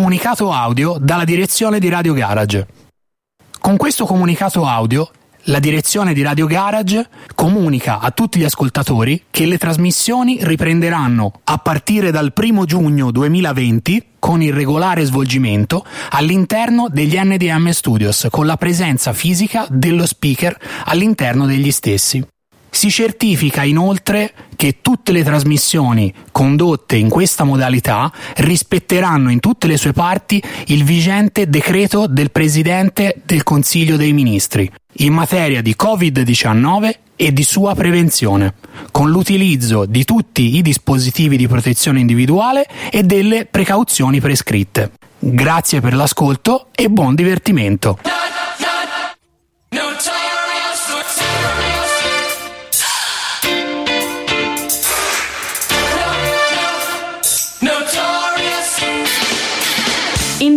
comunicato audio dalla direzione di Radio Garage. Con questo comunicato audio, la direzione di Radio Garage comunica a tutti gli ascoltatori che le trasmissioni riprenderanno a partire dal 1 giugno 2020 con il regolare svolgimento all'interno degli NDM Studios, con la presenza fisica dello speaker all'interno degli stessi. Si certifica inoltre che tutte le trasmissioni condotte in questa modalità rispetteranno in tutte le sue parti il vigente decreto del Presidente del Consiglio dei Ministri in materia di Covid-19 e di sua prevenzione, con l'utilizzo di tutti i dispositivi di protezione individuale e delle precauzioni prescritte. Grazie per l'ascolto e buon divertimento! In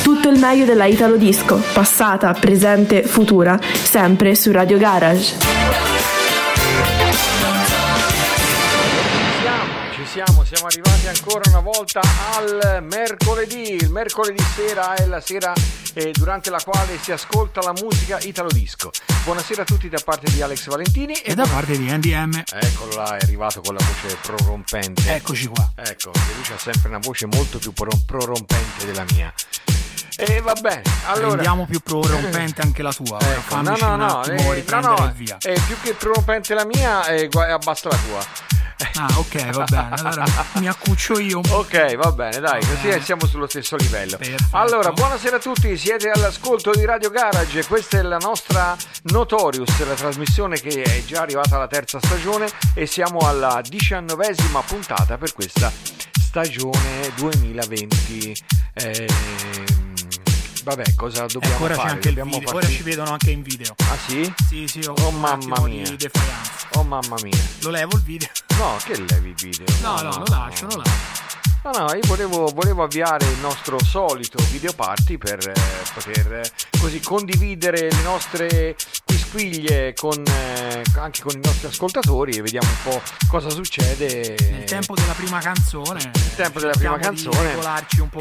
tutto il meglio della Italo Disco, passata, presente, futura, sempre su Radio Garage. Ci siamo arrivati ancora una volta al mercoledì. Il mercoledì sera è la sera durante la quale si ascolta la musica Italo Disco. Buonasera a tutti da parte di Alex Valentini e da parte di Andy Emme. Eccolo là, è arrivato con la voce prorompente. Eccoci qua. Ecco, lui ha sempre una voce molto più prorompente della mia. E va bene, allora rendiamo più prorompente anche la tua. Ecco, no, via. È più che prorompente la mia, abbassa la tua. Ah, ok, va bene, allora mi accuccio io un po'. Ok, va bene, dai, così siamo sullo stesso livello. Perfetto. Allora, buonasera a tutti, siete all'ascolto di Radio Garage. Questa è la nostra Notorious, la trasmissione che è già arrivata alla terza stagione e siamo alla 19ª puntata per questa stagione 2020. Vabbè, cosa dobbiamo ora fare? C'è anche dobbiamo il video. Ora ci vedono anche in video. Ah sì? Sì, oh mamma mia. Oh mamma mia. Lo levo il video? No, che levi il video? No, lo lascio. No, io volevo avviare il nostro solito video party per poter così condividere le nostre quisquiglie anche con i nostri ascoltatori e vediamo un po' cosa succede. Nel tempo della prima canzone.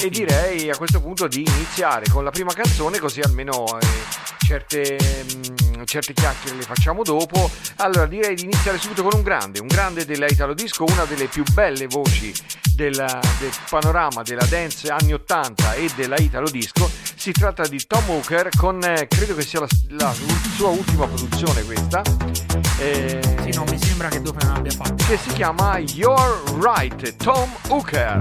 E direi a questo punto di iniziare con la prima canzone, così almeno certe chiacchiere le facciamo dopo. Allora direi di iniziare subito con un grande della Italo Disco, una delle più belle voci del panorama della dance anni 80 e della Italo Disco. Si tratta di Tom Hooker con credo che sia la sua ultima produzione questa. Sì, non mi sembra che dopo non abbia fatto. Che si chiama You're Right, Tom Hooker.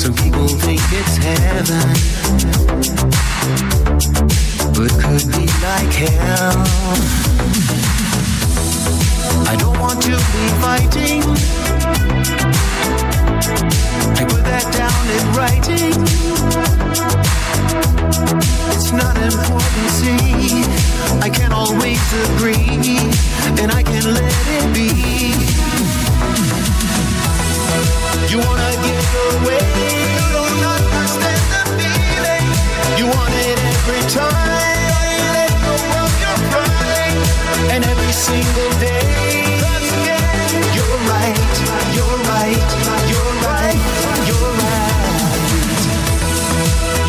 Some people think it's heaven, but could be like hell. I don't want to be fighting. I put that down in writing. It's not important, see. I can always agree, and I can let it be. You wanna get away, you don't understand the feeling. You want it every time, let go of your pride. And every single day, again, you're right, you're right, you're right, you're right.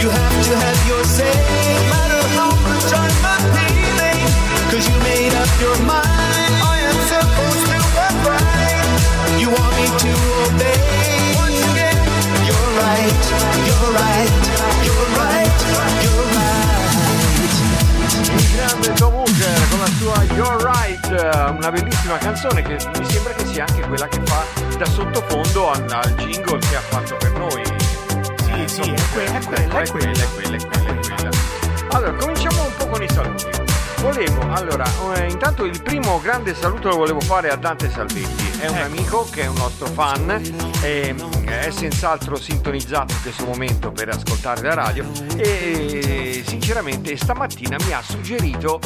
You have to have your say, no matter how much I'm not feeling. Cause you made up your mind, I am supposed to abide. You want me to obey. Once again, you're right, you're right, you're right, you're right. Il grande Tom Hooker con la sua You're Right, una bellissima canzone che mi sembra che sia anche quella che fa da sottofondo al jingle che ha fatto per noi. Sì, sì, è quella. Allora, cominciamo un po' con i saluti. Intanto il primo grande saluto lo volevo fare a Dante Salvetti. È un amico che è un nostro fan, è senz'altro sintonizzato in questo momento per ascoltare la radio e sinceramente stamattina mi ha suggerito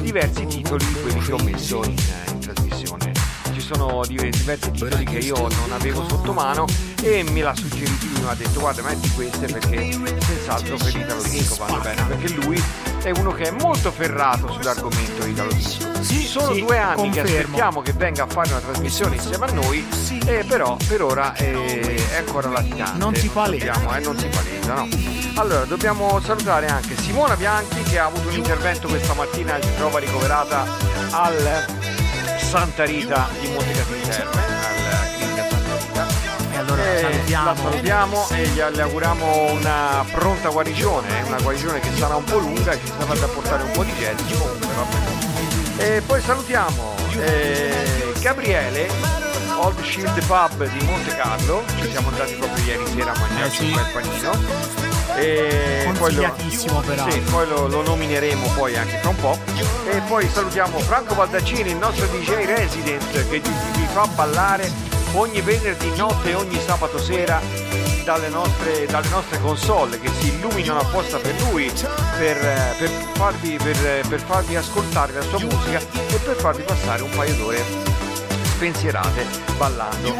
diversi titoli, quelli che ho messo in trasmissione. Ci sono diversi titoli che io non avevo sotto mano e me l'ha suggerito, mi ha detto guarda metti queste perché senz'altro per l'Italo Disco vanno bene, perché lui è uno che è molto ferrato sull'argomento Italo Disco. Sono 2 anni confermo. Che aspettiamo che venga a fare una trasmissione insieme a noi, però per ora è ancora latitante, non si palesa, no? Allora dobbiamo salutare anche Simona Bianchi che ha avuto un intervento questa mattina e si trova ricoverata al Santa Rita di Montecatini Terme. La salutiamo e le auguriamo una pronta guarigione, una guarigione che sarà un po' lunga e ci sarà da portare un po' di gel comunque, va bene. E poi salutiamo Gabriele Old Shield Pub di Monte Carlo, ci siamo andati proprio ieri sera a mangiarci un bel panino. E poi lo nomineremo poi anche tra un po'. E poi salutiamo Franco Baldacini, il nostro DJ resident che vi fa ballare ogni venerdì notte e ogni sabato sera dalle nostre console che si illuminano apposta per lui, per farvi ascoltare la sua musica e per farvi passare un paio d'ore spensierate ballando.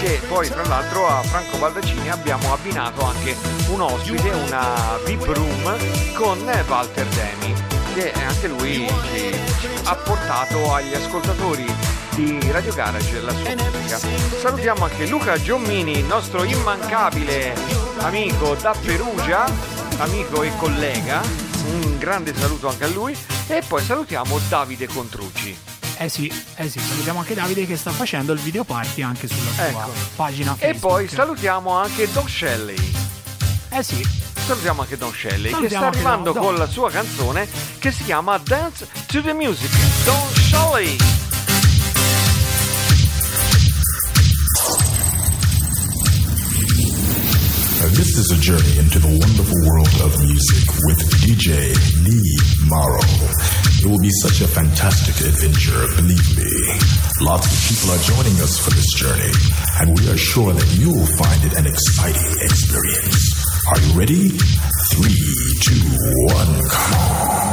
Che poi tra l'altro a Franco Baldacini abbiamo abbinato anche un ospite, una VIP room con Walter Demi, che anche lui ha portato agli ascoltatori di Radio Garage la sua musica. Salutiamo anche Luca Giommini, il nostro immancabile amico da Perugia, amico e collega, un grande saluto anche a lui. E poi salutiamo Davide Contucci. Eh sì, salutiamo anche Davide che sta facendo il video party anche sulla sua pagina Facebook. E poi salutiamo anche Don Shelley. Che sta arrivando con la sua canzone che si chiama Dance to the Music. Don Shelley. This is a journey into the wonderful world of music with DJ Lee Morrow. It will be such a fantastic adventure, believe me. Lots of people are joining us for this journey, and we are sure that you'll find it an exciting experience. Are you ready? 3, 2, 1, come on.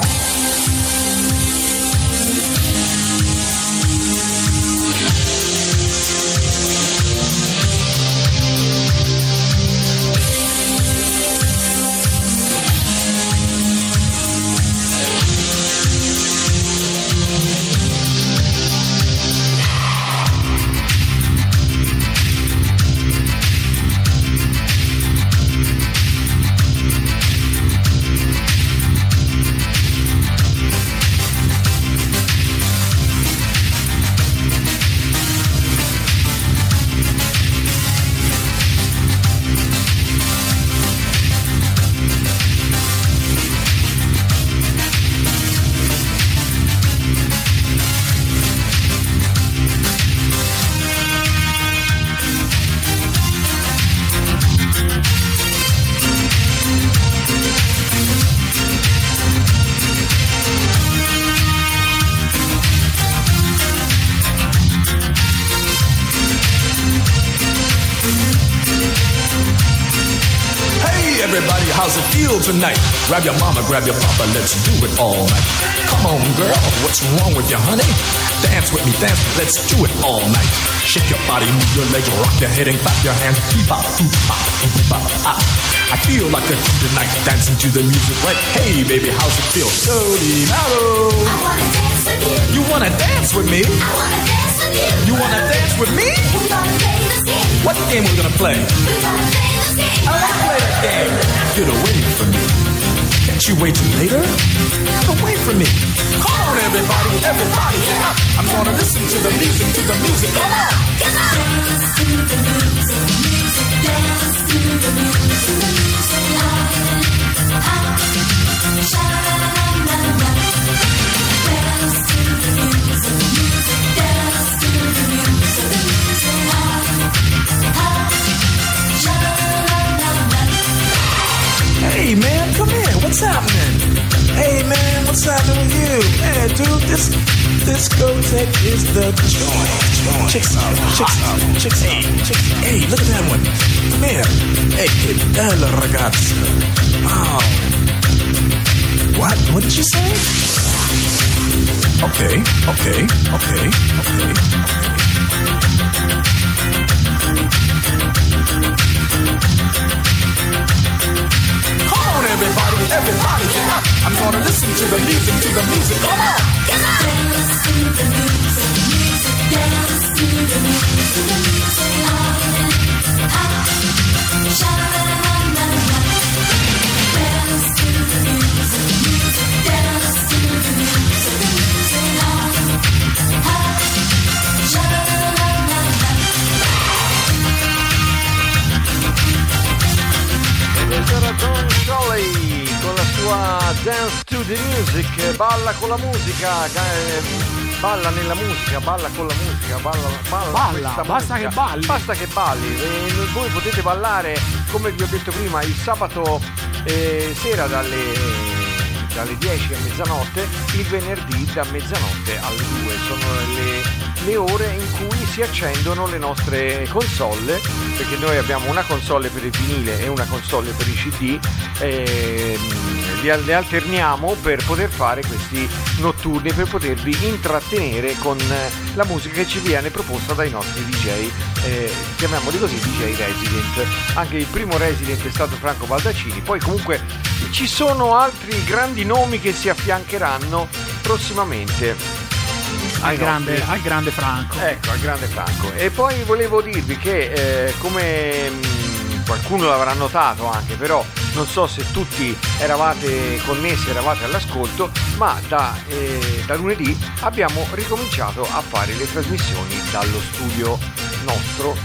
Hey everybody, how's it feel tonight? Grab your mama, grab your papa, let's do it all night. Come on girl, what's wrong with you honey? Dance with me, dance, let's do it all night. Shake your body, move your legs, rock your head and clap your hands. Bebop, bebop, bebop, ah. I feel like a kid tonight, dancing to the music right. Hey baby, how's it feel? So Denaro, I wanna dance with you. You wanna dance with me? I wanna dance with you. You wanna dance with me? We gonna play this game. What game we gonna play? We gonna play this game. I wanna play that game. Get away from me. Can't you wait till later? Get away from me. Come on everybody, everybody get up. I'm gonna listen to the music, come on. Come on. Dance to the music, music, dance to the music, light, shine. Hey man, come here, what's happening? Hey man, what's happening with you? Hey dude, this discotheque is the joint. Chicks out, chicks out, chicks out, chicks out. Hey, look at that one. Come here. Hey, che bella ragazza. Wow. What? What did you say? Okay. Everybody, everybody get up. I'm gonna listen to the music, come on. Get up. Dance to the music, music, dance to the music, ah, sha-la-la-la-la. Dance to the music, music, dance to the music, ah, sha-la-la-la-la. Ed era Don Shelley con la sua Dance to the Music, balla con la musica, balla nella musica, balla con la musica, balla, basta musica. Che balli, basta che balli, voi potete ballare come vi ho detto prima il sabato sera dalle 10 a mezzanotte, il venerdì da mezzanotte alle 2, sono le ore in cui si accendono le nostre console, perché noi abbiamo una console per il vinile e una console per i CD, le alterniamo per poter fare questi notturni, per potervi intrattenere con la musica che ci viene proposta dai nostri DJ, chiamiamoli così, DJ Resident. Anche il primo Resident è stato Franco Baldacini, poi comunque ci sono altri grandi nomi che si affiancheranno prossimamente al grande Franco. Ecco, al grande Franco. E poi volevo dirvi che come qualcuno l'avrà notato anche, però non so se tutti eravate connessi, eravate all'ascolto, ma da lunedì abbiamo ricominciato a fare le trasmissioni dallo studio nostro.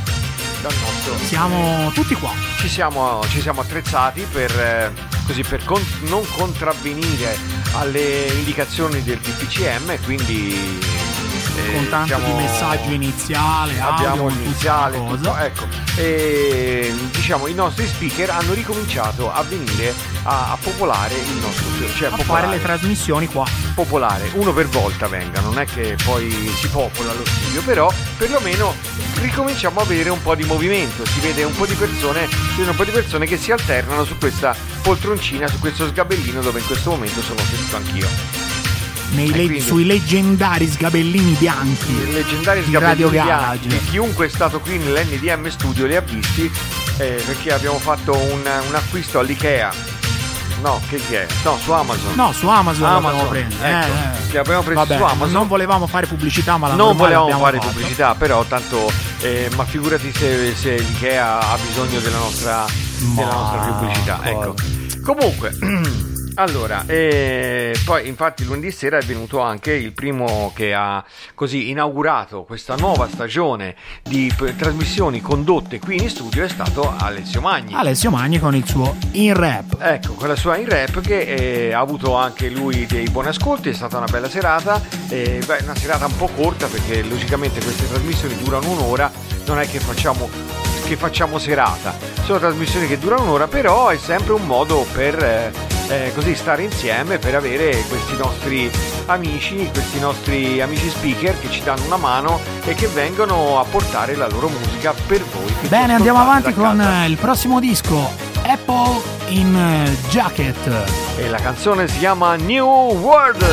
Siamo tutti qua. Ci siamo attrezzati per così per non contravvenire alle indicazioni del DPCM, quindi con tanto di messaggio iniziale, abbiamo iniziale cosa. Ecco, diciamo i nostri speaker hanno ricominciato a venire a popolare il nostro studio, cioè a popolare, fare le trasmissioni qua, popolare uno per volta, venga, non è che poi si popola lo studio, però perlomeno ricominciamo a vedere un po' di movimento, si vede un po' di persone, si vedono un po' di persone che si alternano su questa poltroncina, su questo sgabellino dove in questo momento sono seduto anch'io. Sui leggendari sgabellini bianchi, i leggendari di sgabellini Radio Garage. Bianchi, chiunque è stato qui nell'NDM Studio li ha visti, perché abbiamo fatto un acquisto all'Ikea, no, che è? No, su Amazon. No, su Amazon. Li abbiamo presi, vabbè, su Amazon. Non volevamo fare pubblicità, ma non volevamo fare fatto. Pubblicità, però tanto ma figurati se l'Ikea ha bisogno della nostra pubblicità, ecco. Comunque allora, poi infatti lunedì sera è venuto anche il primo che ha così inaugurato questa nuova stagione di trasmissioni condotte qui in studio, è stato Alessio Magni con il suo In Rap. Ecco, con la sua In Rap che ha avuto anche lui dei buoni ascolti, è stata una bella serata, una serata un po' corta perché logicamente queste trasmissioni durano un'ora, non è che facciamo serata, sono trasmissioni che durano un'ora, però è sempre un modo per così stare insieme, per avere questi nostri amici speaker che ci danno una mano e che vengono a portare la loro musica per voi. Bene, andiamo avanti con il prossimo disco, Apple in Jacket. E la canzone si chiama New World.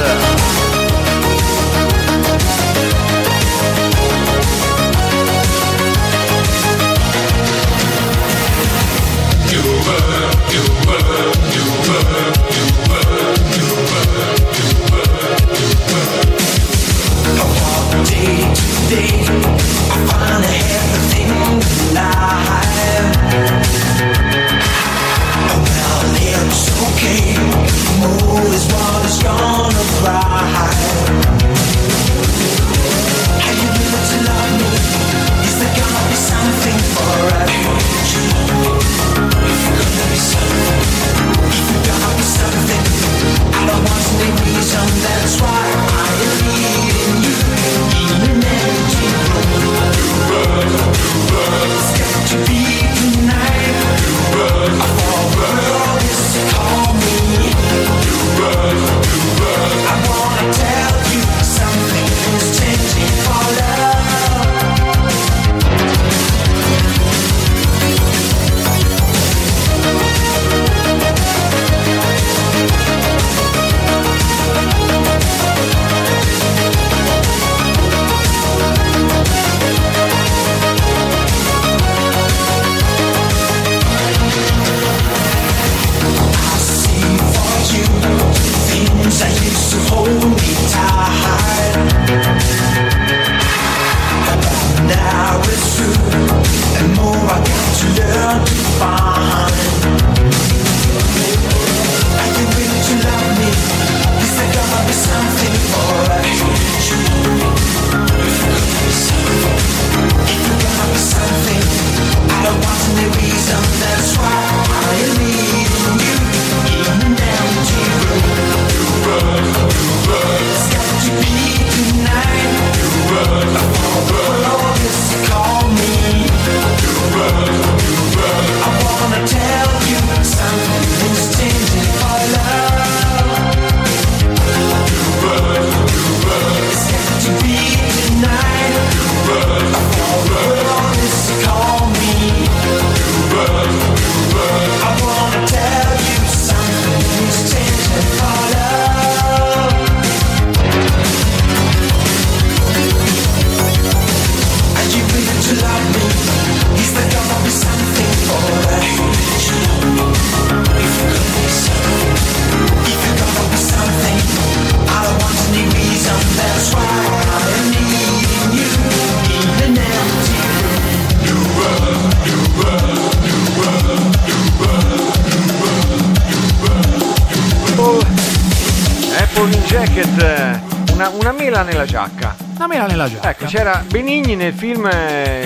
Ecco, c'era Benigni nel film,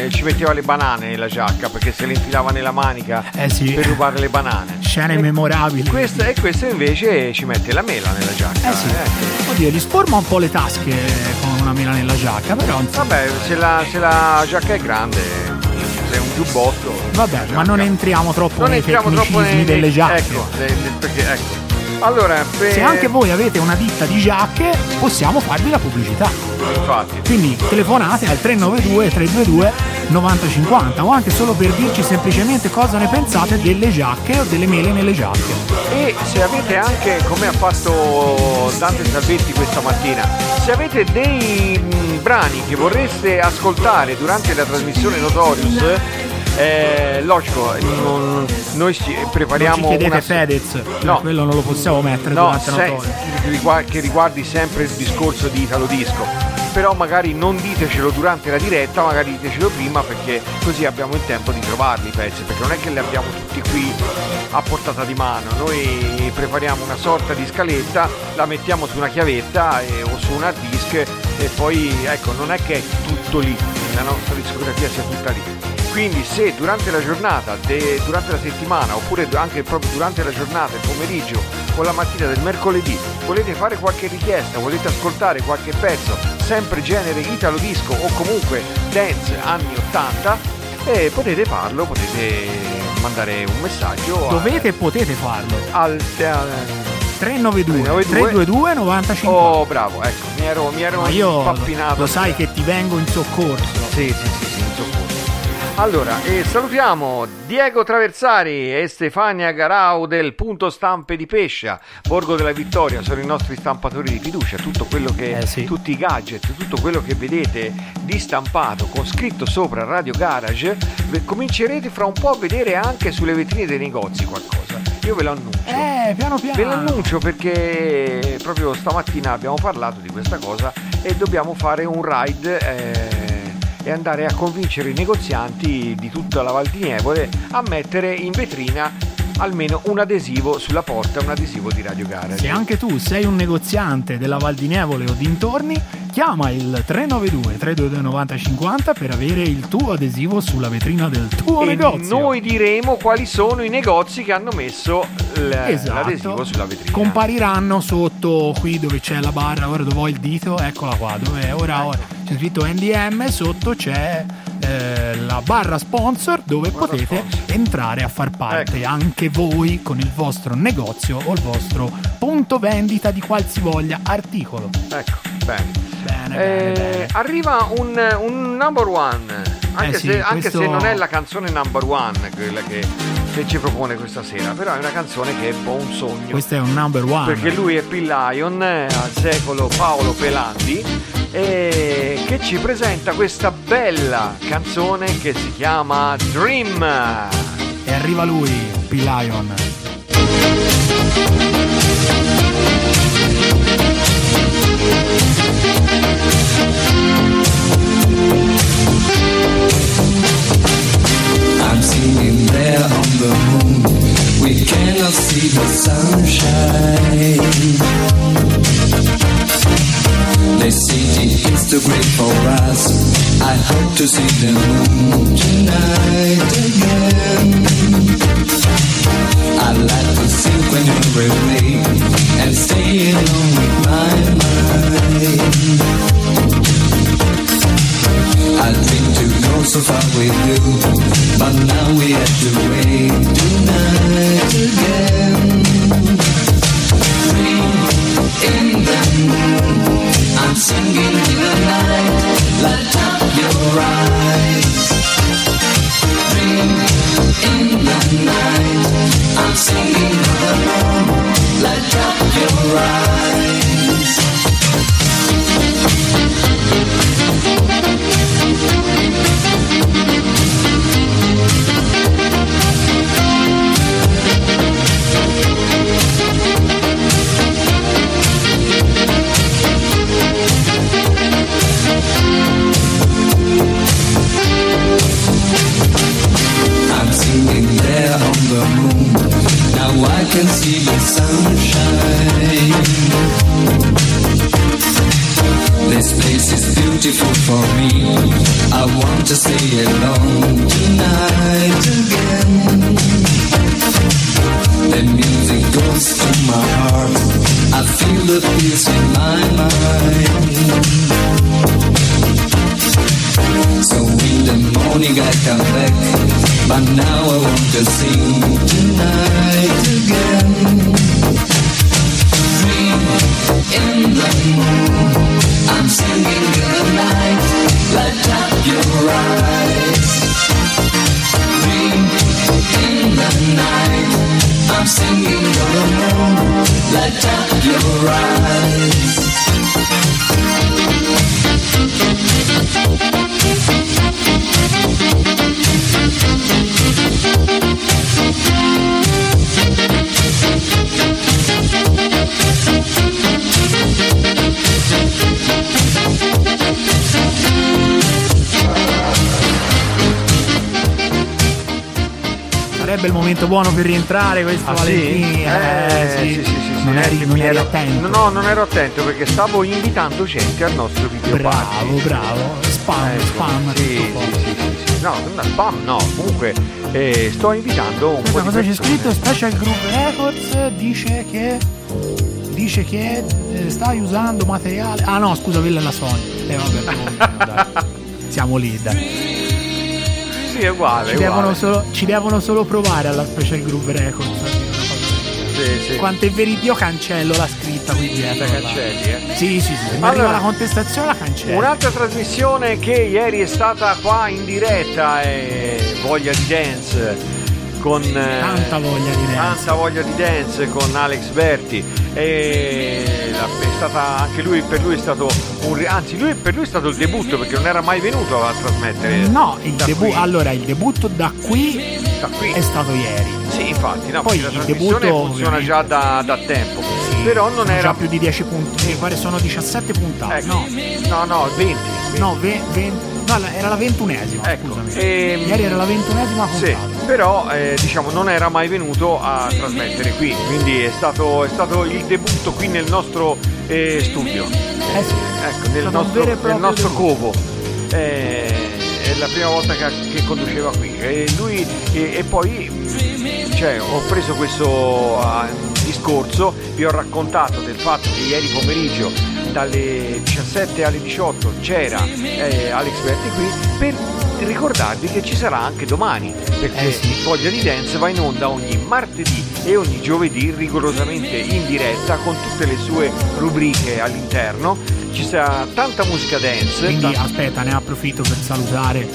ci metteva le banane nella giacca perché se le infilava nella manica, sì, per rubare le banane. Scene memorabili. Questo invece ci mette la mela nella giacca. Sì. Ecco. Oddio, gli sporma un po' le tasche con una mela nella giacca, però. Vabbè, se la giacca è grande, se è un giubbotto. Vabbè, ma non entriamo troppo nei tecnicismi delle giacche. Ecco, perché ecco. Allora, se anche voi avete una ditta di giacche, possiamo farvi la pubblicità. Infatti. Quindi telefonate al 392-322-9050 o anche solo per dirci semplicemente cosa ne pensate delle giacche o delle mele nelle giacche. E se avete anche, come ha fatto Dante Salvetti questa mattina, se avete dei brani che vorreste ascoltare durante la trasmissione Notorious, logico, noi prepariamo, non ci chiedete Fedez, no, quello non lo possiamo mettere, no, che riguardi sempre il discorso di Italo Disco, però magari non ditecelo durante la diretta, magari ditecelo prima, perché così abbiamo il tempo di trovarli i pezzi, perché non è che li abbiamo tutti qui a portata di mano. Noi prepariamo una sorta di scaletta, la mettiamo su una chiavetta o su un hard disk e poi, ecco, non è che è tutto lì, la nostra discografia sia tutta lì. Quindi se durante la giornata, durante la settimana, oppure anche proprio durante la giornata, il pomeriggio o la mattina del mercoledì, volete fare qualche richiesta, volete ascoltare qualche pezzo, sempre genere italo disco o comunque dance anni 80, potete farlo, potete mandare un messaggio. Dovete e potete farlo. Al 392-322-9050. Oh, bravo, ecco, mi ero impappinato. Lo sai che ti vengo in soccorso. Sì, in soccorso. Allora, salutiamo Diego Traversari e Stefania Garau del Punto Stampe di Pescia, Borgo della Vittoria. Sono i nostri stampatori di fiducia, tutto quello che sì. Tutti i gadget, tutto quello che vedete di stampato con scritto sopra Radio Garage, comincerete fra un po' a vedere anche sulle vetrine dei negozi qualcosa. Io ve lo annuncio. Piano piano. Ve lo annuncio perché proprio stamattina abbiamo parlato di questa cosa e dobbiamo fare un ride e andare a convincere i negozianti di tutta la Valdinievole a mettere in vetrina almeno un adesivo sulla porta, un adesivo di Radio Garage. Se anche tu sei un negoziante della Valdinievole o dintorni, chiama il 392 322 9050 per avere il tuo adesivo sulla vetrina del tuo negozio. E noi diremo quali sono i negozi che hanno messo l'adesivo sulla vetrina. Compariranno sotto qui dove c'è la barra, ora dove ho il dito, eccola qua, dove ora c'è scritto NDM, sotto c'è la barra sponsor dove barra potete sponsor. Entrare a far parte, ecco. Anche voi con il vostro negozio o il vostro punto vendita di qualsivoglia articolo. Ecco, bene. Arriva un number one, anche se non è la canzone number one quella che ci propone questa sera, però è una canzone che è buon sogno. Questo è un number one perché lui è P. Lion, al secolo Paolo Pelandi, e che ci presenta questa bella canzone che si chiama Dream. E arriva lui, P. Lion. I'm sitting there on the moon, we cannot see the sunshine. The city is too great for us. I hope to see the moon tonight again. I'd like to sing when you're away and stay alone with my mind. I dream to go so far with you, but now we have to wait tonight again. In the moon I'm singing in the night, light up your eyes. Dream in the night, I'm singing in the moon, light up your eyes. I'm singing there on the moon. Now I can see the sunshine. This place is beautiful for me. I want to stay alone tonight again. The music goes to my heart. I feel the peace in my mind. So in the morning I come back, but now I want to sing tonight again. Dream in the moon, I'm singing in the night, light up your eyes. Dream in the night, I'm singing in the moon, light up your eyes. Sarebbe il momento buono per rientrare questo Valentini. Sì. Non ero attento. No, non ero attento perché stavo invitando gente al nostro video. Bravo. Spam. Sì. No, spam no. Comunque sto invitando un po' di cosa persone. C'è scritto Special Group Records dice che stai usando materiale. Ah no, scusa, quella è la Sony. Vabbè, dai. Siamo lì, dai. Sì, è uguale. Ci devono solo provare alla Special Group Records. sì, sì. Quanto è veribio cancello la scritta, quindi cancelli, eh? Sì, sì, sì, se mi arriva la contestazione la cancello. Un'altra trasmissione che ieri è stata qua in diretta è Voglia di Dance, con tanta voglia di dance, tanta voglia di dance, con Alex Verti, e è stata anche lui, per lui è stato un, anzi lui, per lui è stato il debutto, perché non era mai venuto a trasmettere. No, il debutto, allora il debutto da qui è stato ieri. Sì, infatti, no, poi la trasmissione funziona già da tempo. Sì, però non era già più di 10 punti, sì. Mi pare sono 17 puntate. Ecco. No, 20. No, 20. No, era la 21esima, ecco, scusami. Ieri era la 21esima puntata. Sì, però diciamo non era mai venuto a trasmettere qui, quindi è stato il debutto qui nel nostro studio. Sì. Ecco, nel nostro covo. È la prima volta che conduceva qui. Lui e poi, cioè, ho preso questo discorso, vi ho raccontato del fatto che ieri pomeriggio dalle 17 alle 18 c'era Alex Verti qui, per ricordarvi che ci sarà anche domani, perché Voglia di Dance va in onda ogni martedì e ogni giovedì rigorosamente in diretta con tutte le sue rubriche all'interno. Ci sarà tanta musica dance. Quindi aspetta, ne approfitto per salutare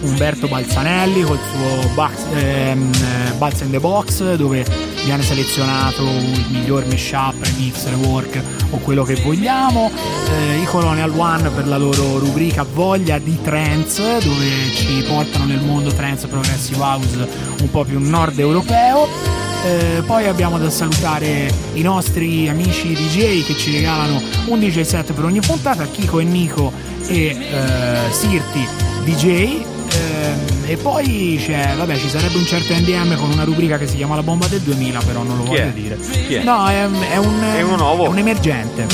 Umberto Balzanelli col suo Balz in the Box, dove viene selezionato il miglior mashup, remix, rework o quello che vogliamo. I Colonial One per la loro rubrica Voglia di Trance, dove ci portano nel mondo trance progressive house un po' più nord europeo. Poi abbiamo da salutare i nostri amici DJ che ci regalano un DJ set per ogni puntata, Chico e Nico e Sirti DJ, e poi ci sarebbe un certo NDM con una rubrica che si chiama La Bomba del 2000, però non lo voglio dire. Chi è? No, è un emergente.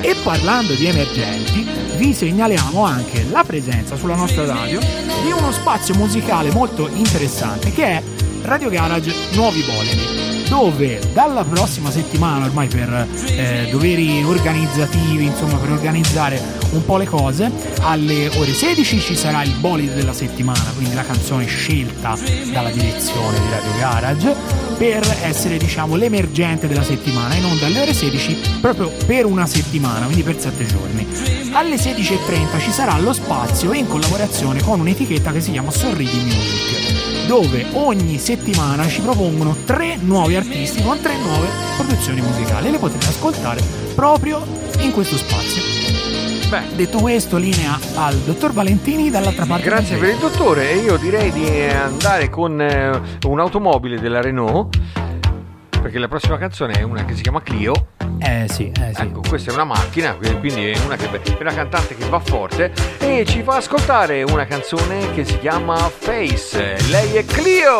E parlando di emergenti, vi segnaliamo anche la presenza sulla nostra radio di uno spazio musicale molto interessante che è Radio Garage Nuovi Bolidi, dove dalla prossima settimana, ormai per doveri organizzativi, insomma per organizzare un po' le cose, alle ore 16 ci sarà il bolide della settimana, quindi la canzone scelta dalla direzione di Radio Garage per essere, diciamo, l'emergente della settimana, in onda alle ore 16 proprio per una settimana, quindi per 7 giorni. Alle 16.30 ci sarà lo spazio in collaborazione con un'etichetta che si chiama Sorridi Music, dove ogni settimana ci propongono 3 nuovi artisti con 3 nuove produzioni musicali, le potete ascoltare proprio in questo spazio. Beh, detto questo, linea al dottor Valentini dall'altra parte. Grazie per il dottore, e io direi di andare con un'automobile della Renault, perché la prossima canzone è una che si chiama Clio. Sì. Ecco, questa è una macchina, quindi è una cantante che va forte e ci fa ascoltare una canzone che si chiama Face. Lei è Clio.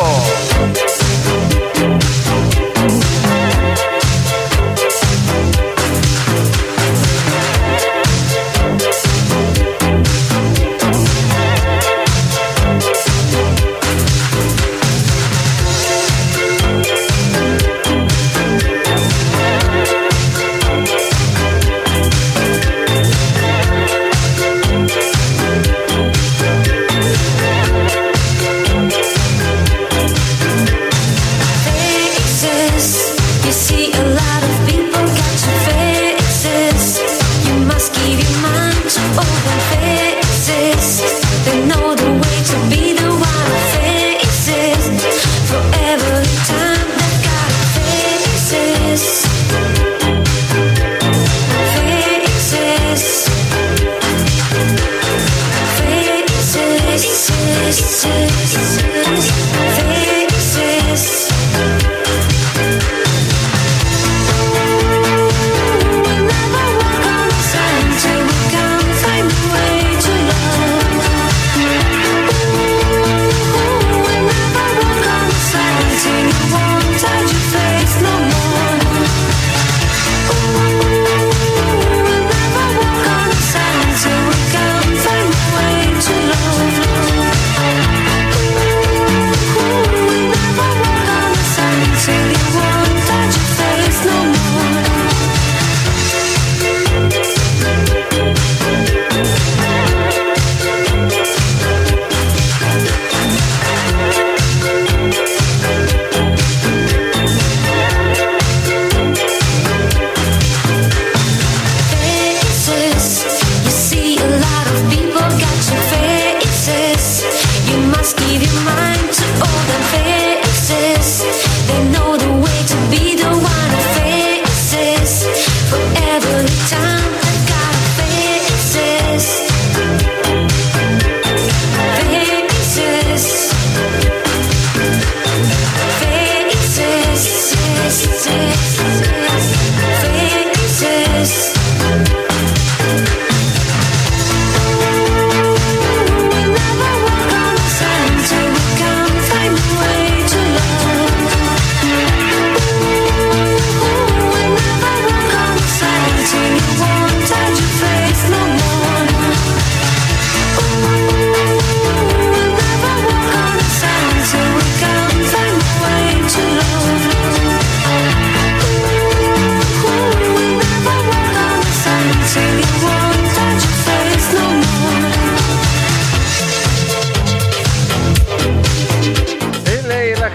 la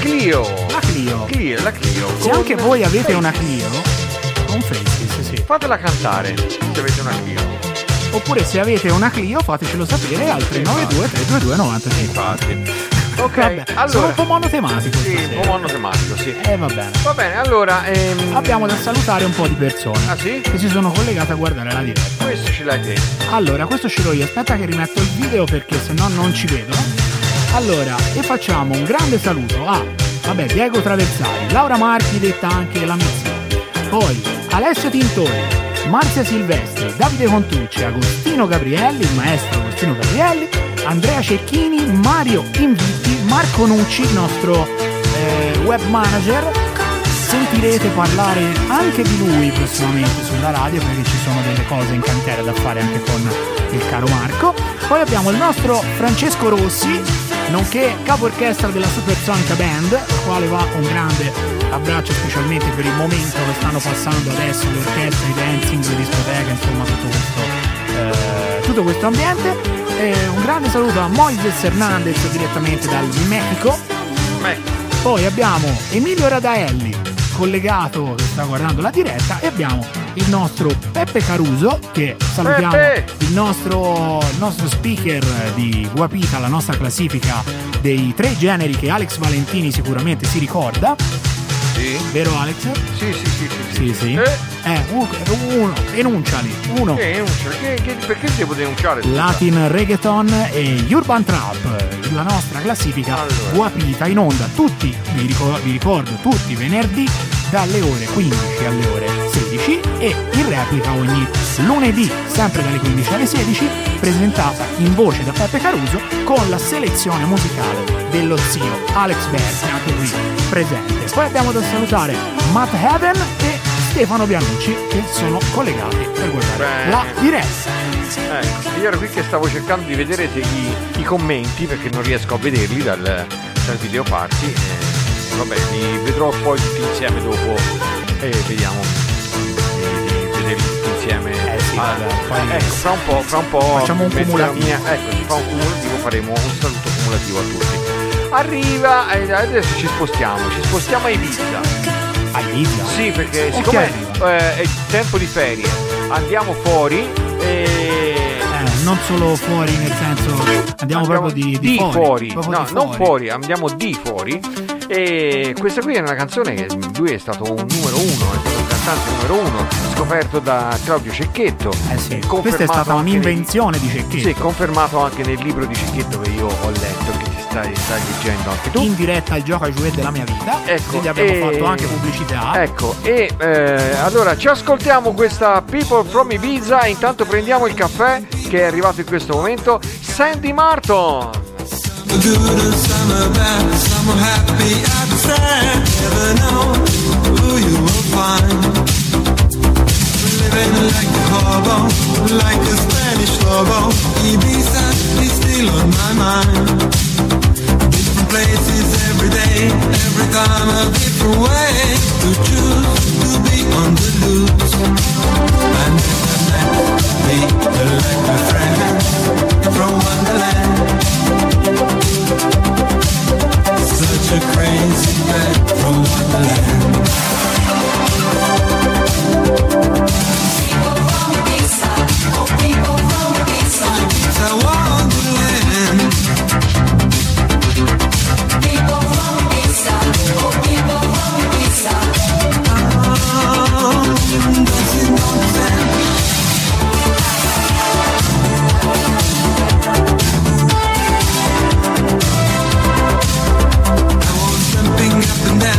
Clio. La Clio. Clio, la Clio. Se anche voi avete una Clio, con Francis, sì. Fatela cantare se avete una Clio. Oppure se avete una Clio fatecelo sapere al 392-322-95. Infatti. Ok, vabbè, allora, sono un po' monotematico. Sì, un po' monotematico, sì. Va bene. Va bene, allora abbiamo da salutare un po' di persone. Ah sì? Che si sono collegate a guardare la diretta. Questo ce l'hai te. Allora, questo ce l'ho io. Aspetta che rimetto il video perché sennò non ci vedo. Allora, e facciamo un grande saluto a Diego Traversari, Laura Marchi, detta anche la Mizzi. Poi Alessio Tintori, Marzia Silvestri, Davide Contucci, Agostino Gabrielli, il maestro Agostino Gabrielli, Andrea Cecchini, Mario Inviti, Marco Nucci, il nostro web manager. Sentirete parlare anche di lui prossimamente sulla radio perché ci sono delle cose in cantiere da fare anche con il caro Marco. Poi abbiamo il nostro Francesco Rossi, nonché capo orchestra della Supersonica Band, al quale va un grande abbraccio specialmente per il momento che stanno passando adesso le orchestre, i dancing, le discoteche, insomma tutto questo ambiente. Un grande saluto a Moises Hernandez direttamente dal Messico. Poi abbiamo Emilio Radaelli collegato che sta guardando la diretta e abbiamo il nostro Peppe Caruso che salutiamo, il nostro speaker di Guapita, la nostra classifica dei tre generi che Alex Valentini sicuramente si ricorda. Sì. Vero Alex? Sì. Uno, enunciali. Uno. Perché devo denunciare? Latin Reggaeton e Urban Trap, la nostra classifica Guapita in onda tutti, vi ricordo, tutti venerdì dalle ore 15 alle ore 16 e in replica ogni lunedì, sempre dalle 15 alle 16, presentata in voce da Peppe Caruso con la selezione musicale dello zio Alex Berti, anche qui presente. Poi abbiamo da salutare Matt Heaven e Stefano Bianchi che sono collegati per guardare la diretta. Io ero qui che stavo cercando di vedere i commenti perché non riesco a vederli dal video party. Vabbè, li vedrò poi tutti insieme dopo e vediamo di vederli tutti insieme. Fra un po' facciamo un cumulativo. Fra un cumulativo faremo un saluto cumulativo a tutti. Arriva, adesso ci spostiamo a Ibiza. Sì, perché siccome è tempo di ferie, andiamo fuori non solo fuori nel senso andiamo proprio di fuori. Andiamo di fuori e questa qui è una canzone che lui è stato un cantante numero 1 scoperto da Claudio Cecchetto. Sì. Questa è stata un'invenzione di Cecchetto. Sì, confermato anche nel libro di Cecchetto che io ho letto. Stai leggendo anche tu in diretta al gioco a jouet della mia vita, quindi abbiamo fatto anche pubblicità, allora ci ascoltiamo questa People from Ibiza e intanto prendiamo il caffè che è arrivato in questo momento. Sandy Martin. Places every day, every time a different way to choose to be on the loose. I never met people like my friend from Wonderland. Such a crazy man from Wonderland. People from Ibiza, oh people from Ibiza. It's a Wonderland. Oh, people from Ibiza. Oh, don't you know them? I was jumping up and down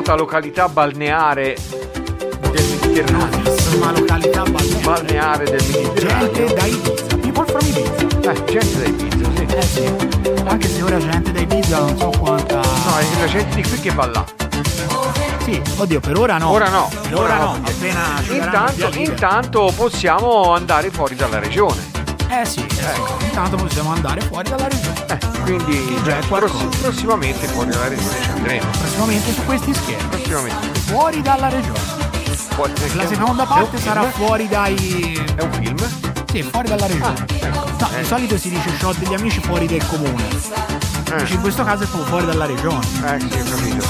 nota località balneare del Mediterraneo. Una località balneare del Mediterraneo. Gente da Ibiza, people from Ibiza. Gente da Ibiza, sì. Sì. Anche se ora gente da Ibiza non so quanta. No, è la gente di qui che va là. Sì, oddio, per ora no. Ora no. Per ora no. Appena intanto possiamo andare fuori dalla regione. Sì, sì, intanto possiamo andare fuori dalla regione. Quindi prossimamente fuori dalla regione ci andremo. Prossimamente su questi schermi. Prossimamente. Fuori dalla regione. Fuori, la seconda parte sarà fuori dai. È un film? Sì, fuori dalla regione. No, di solito si dice show degli amici fuori del comune. Invece in questo caso è fuori dalla regione. Sì, ho capito.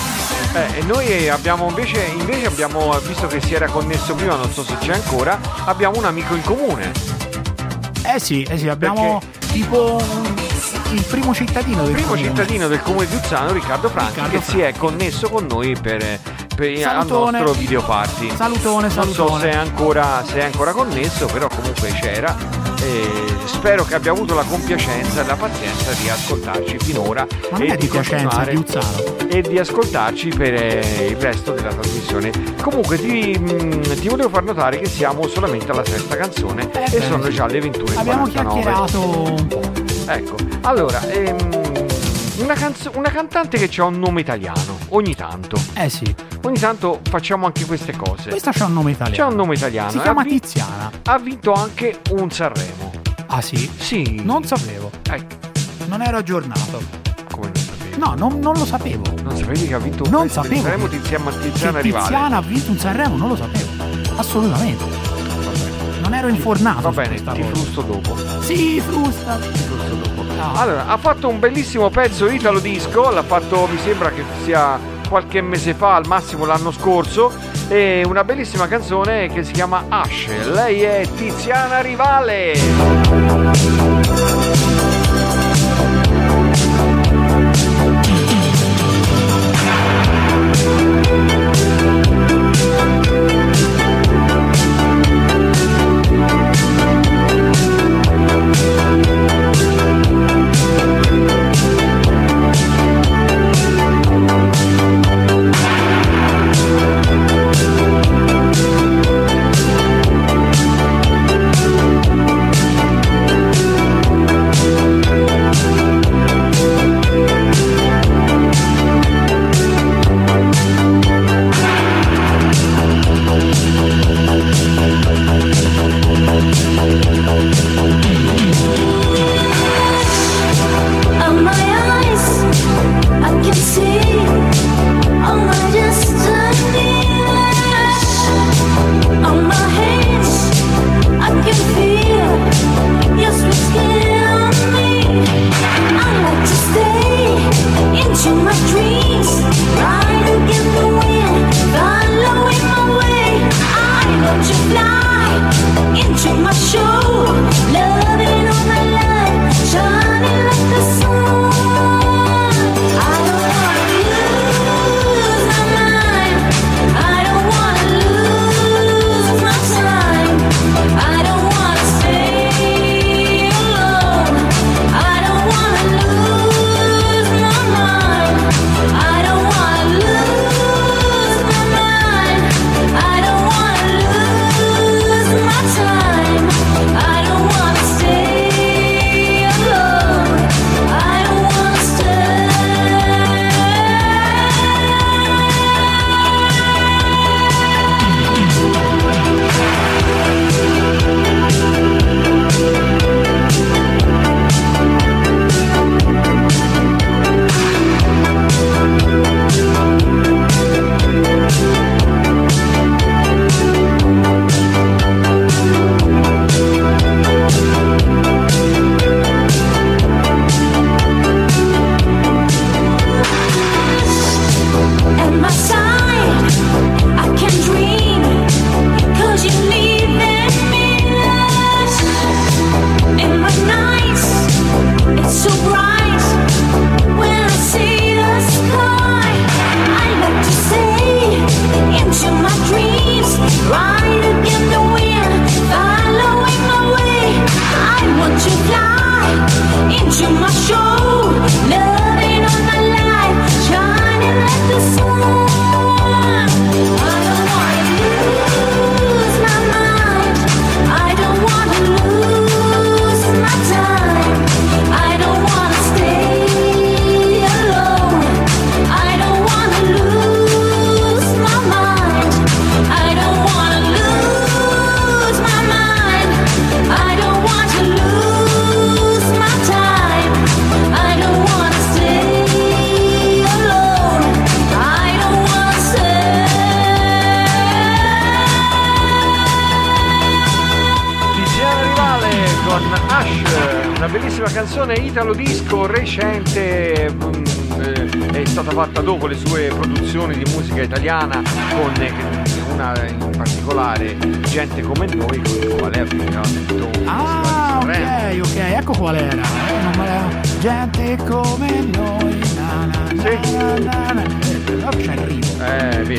E noi abbiamo invece abbiamo visto che si era connesso prima, non so se c'è ancora, abbiamo un amico in comune. Eh sì, abbiamo tipo il primo cittadino del comune di Uzzano, Riccardo Franca. Si è connesso con noi per al nostro video party. Salutone. Non so se è ancora connesso, però comunque c'era. Spero che abbia avuto la compiacenza e la pazienza di ascoltarci finora. Ma non è di coscienza di Uzzano. E di ascoltarci per il resto della trasmissione. Comunque ti volevo far notare che siamo solamente alla sesta canzone e sono già alle 21:49. Abbiamo chiacchierato un po'. Ecco, allora una cantante che c'ha un nome italiano. Ogni tanto. Sì. Ogni tanto facciamo anche queste cose. Questa c'ha un nome italiano. Si chiama Tiziana. Ha vinto anche un Sanremo. Sì? Sì. Non sapevo. Non ero aggiornato. Come non sapevo? No, non lo sapevo. Non sapevi che ha vinto un Sanremo? Tiziana rivale. Tiziana ha vinto un Sanremo, non lo sapevo. Assolutamente. Non ero informato. Va bene, ti frusto dopo. Sì, frusta dopo. No. Allora, ha fatto un bellissimo pezzo italo disco, l'ha fatto, mi sembra che sia qualche mese fa, al massimo l'anno scorso, e una bellissima canzone che si chiama Ash. Lei è Tiziana Rivale. Show, loving all my life, shining like the sun. Garage, una bellissima canzone italo disco recente, è stata fatta dopo le sue produzioni di musica italiana, con una in particolare Gente come noi, con il quale ha detto ok, ecco qual era, Gente come noi,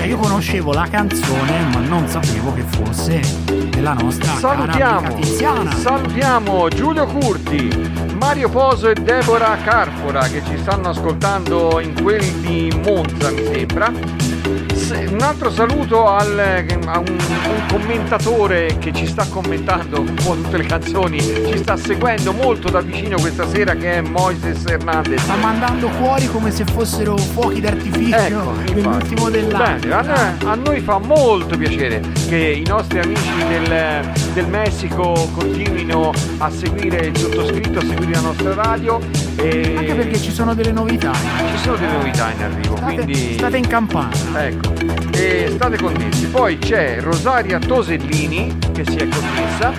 io conoscevo la canzone ma non sapevo che fosse della nostra cara Tiziana. Salutiamo Giulio Curti, Mario Poso e Deborah Carfora che ci stanno ascoltando in quel di Monza, mi sembra. Un altro saluto a un commentatore che ci sta commentando un po' tutte le canzoni, ci sta seguendo molto da vicino questa sera, che è Moises Hernandez. Sta mandando cuori come se fossero fuochi d'artificio, ecco, l'ultimo dell'anno. Bene, a noi fa molto piacere che i nostri amici del Messico continuino a seguire il sottoscritto, a seguire la nostra radio, e anche perché ci sono delle novità in arrivo, quindi state in campana, ecco, e state connessi. Poi c'è Rosaria Tosellini che si è connessa,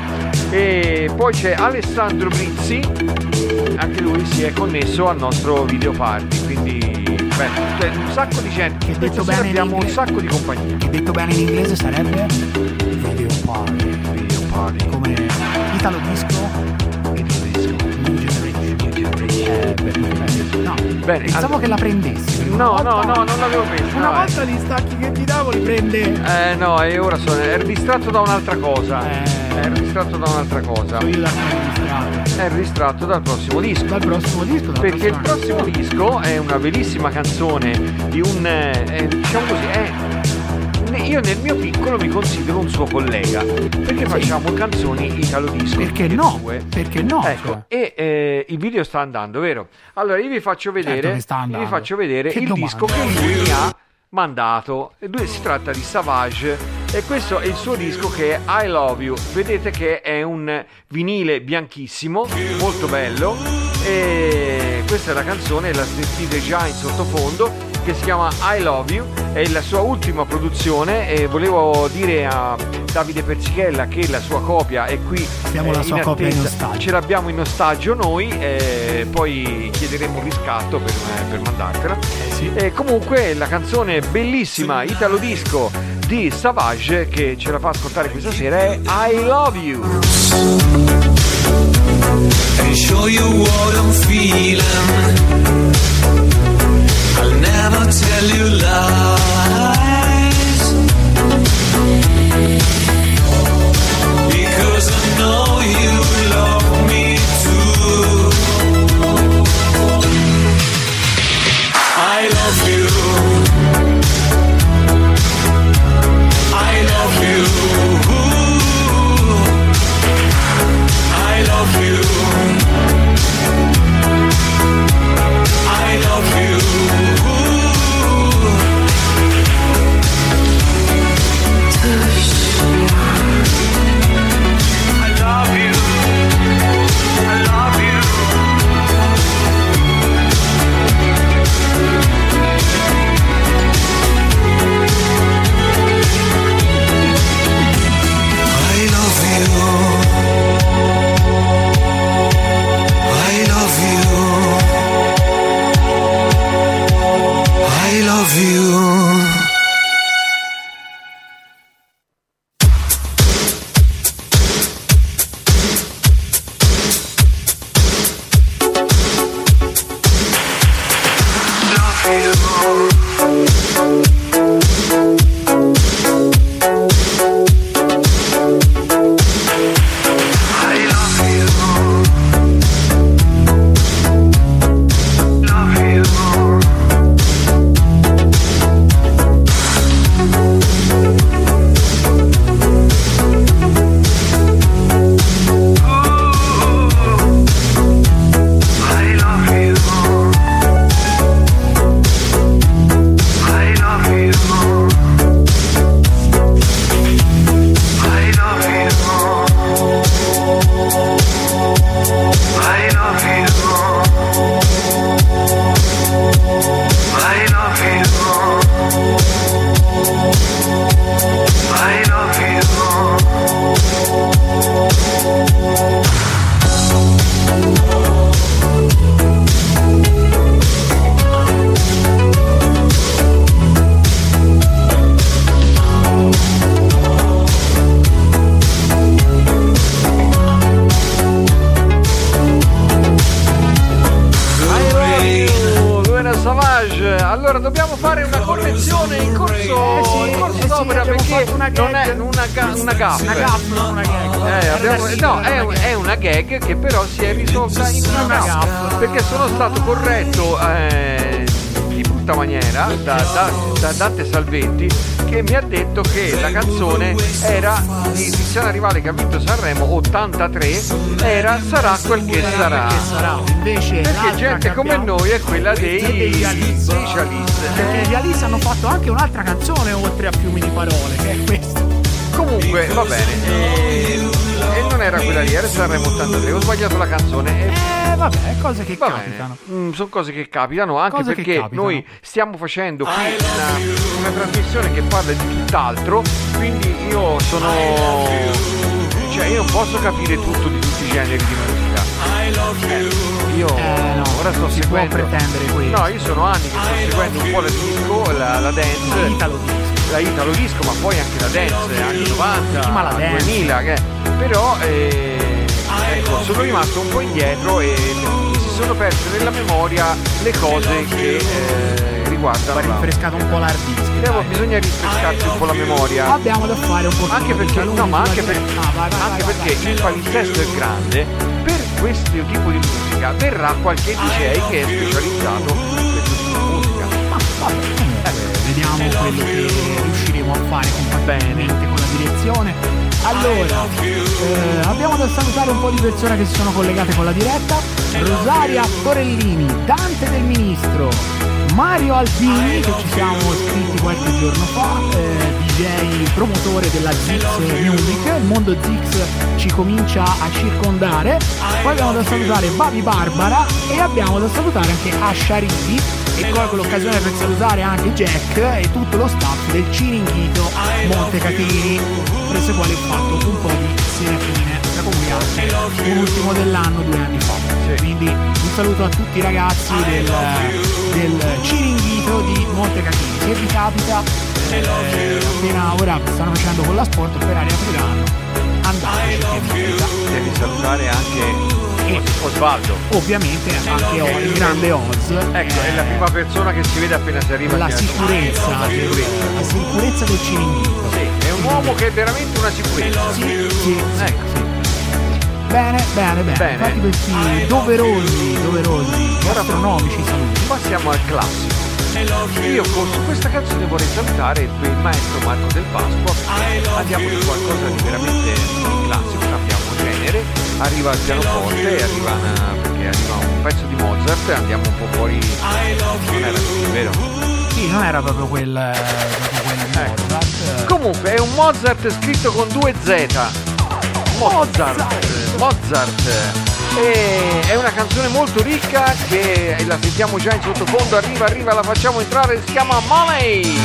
e poi c'è Alessandro Brizzi, anche lui si è connesso al nostro video party, quindi beh, c'è un sacco di gente che detto bene, abbiamo un sacco di compagnia che detto bene in inglese sarebbe video party come italo disco. No, bene, pensavo che la prendessi. No, non l'avevo presa. Una volta gli stacchi che ti davo li prende. No, e ora ero distratto da un'altra cosa. Ero distratto dal prossimo disco. Perché il prossimo disco è una bellissima canzone di un diciamo così, io nel mio piccolo mi considero un suo collega, perché facciamo canzoni italo disco. Perché no? Ecco, e il video sta andando, vero? Allora io vi faccio vedere, il domanda. Disco che lui mi ha mandato. Si tratta di Savage, e questo è il suo disco che è I Love You. Vedete che è un vinile bianchissimo, molto bello, e questa è la canzone, la sentite già in sottofondo, che si chiama I Love You, è la sua ultima produzione, e volevo dire a Davide Persichella che la sua copia è qui, ce l'abbiamo in ostaggio noi, poi chiederemo un riscatto per mandartela. E comunque la canzone bellissima italo disco di Savage che ce la fa ascoltare questa sera è I Love You. And show you what I'm feeling. I'll never tell you lies, because I know you love me too. I love you, I love you, I love you, I love you. Allora dobbiamo fare una correzione in corso d'opera, perché non è una gag. No, è una gag che però si è risolta in una gag, perché sono stato corretto di brutta maniera da Dante Salvetti, che mi ha detto che la canzone era di Tiziana Rivale che ha vinto Sanremo 83, era Sarà quel che sarà, invece, perché gente come noi è quella degli Alice, perché gli Alice hanno fatto anche un'altra canzone oltre a Fiumi di parole, che è questa. Comunque va bene, e non era quella lì, era Sanremo 83, ho sbagliato la canzone. Vabbè, cose che capitano. Sono cose che capitano, anche cose perché capitano. Noi stiamo facendo qui una trasmissione che parla di tutt'altro, quindi io sono... cioè io posso capire tutto di tutti i generi di musica. Io no, ora sto seguendo... può pretendere questo. No, io sono anni che sto seguendo un po' la disco, la dance, la italo disco, ma poi anche la dance, anni 90, ma la 2000, che... però... ecco, sono rimasto un po' indietro e si sono perse nella memoria le cose che riguardano. Va rinfrescato un po' l'artista. Bisogna rinfrescarsi un po' la memoria. Abbiamo da fare un po' anche perché no, ma anche perché il palinsesto è grande per questo tipo di musica. Verrà qualche DJ che è specializzato per questa musica. Vediamo quello che riusciremo a fare compatibilmente con la direzione. Allora, abbiamo da salutare un po' di persone che si sono collegate con la diretta. Rosaria Torellini, Dante del Ministro, Mario Albini, che ci siamo iscritti qualche giorno fa, DJ promotore della Zix Music, il mondo Zix ci comincia a circondare. Poi abbiamo da salutare Babi Barbara e abbiamo da salutare anche Asciariti. E colgo l'occasione per salutare anche Jack e tutto lo staff del Ciringhito Montecatini, presso il quale ho fatto un po' di serafine, tra cui anche un ultimo dell'anno 2 anni fa. Quindi un saluto a tutti i ragazzi del Ciringhito di Montecatini. Se vi capita, appena ora stanno facendo con la sport, per aria friano, andate. Devi salutare anche Osvaldo, ovviamente, anche il grande Oz, ecco, è la prima persona che si vede appena si arriva, la sicurezza del Ciringhito, sì, è un uomo che è veramente una sicurezza, sì. Bene. Infatti questi doverosi gastronomici saluti. Passiamo al classico. Io con questa canzone vorrei salutare il maestro Marco Del Pasqua. Andiamo su qualcosa di veramente classico, cambiamo genere. Arriva il pianoforte, arriva un pezzo di Mozart e andiamo un po' fuori. Non era così, vero? Sì, non era proprio quel Mozart. Comunque è un Mozart scritto con 2 Z. Mozart. E è una canzone molto ricca che la sentiamo già in sottofondo, arriva, la facciamo entrare, si chiama Money!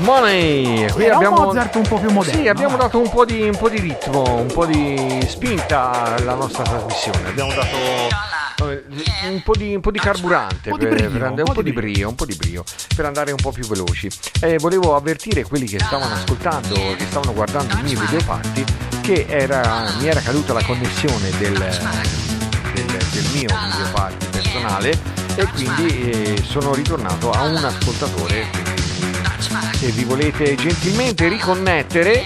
Money. Qui era abbiamo Mozart un po' più moderno. Sì, abbiamo dato un po' di ritmo, un po' di spinta alla nostra trasmissione. Abbiamo dato un po' di carburante, un po' di brio per andare un po' più veloci. Volevo avvertire quelli che stavano ascoltando, che stavano guardando i miei video party, che mi era caduta la connessione del mio video party personale, e quindi sono ritornato a un ascoltatore. Se vi volete gentilmente riconnettere,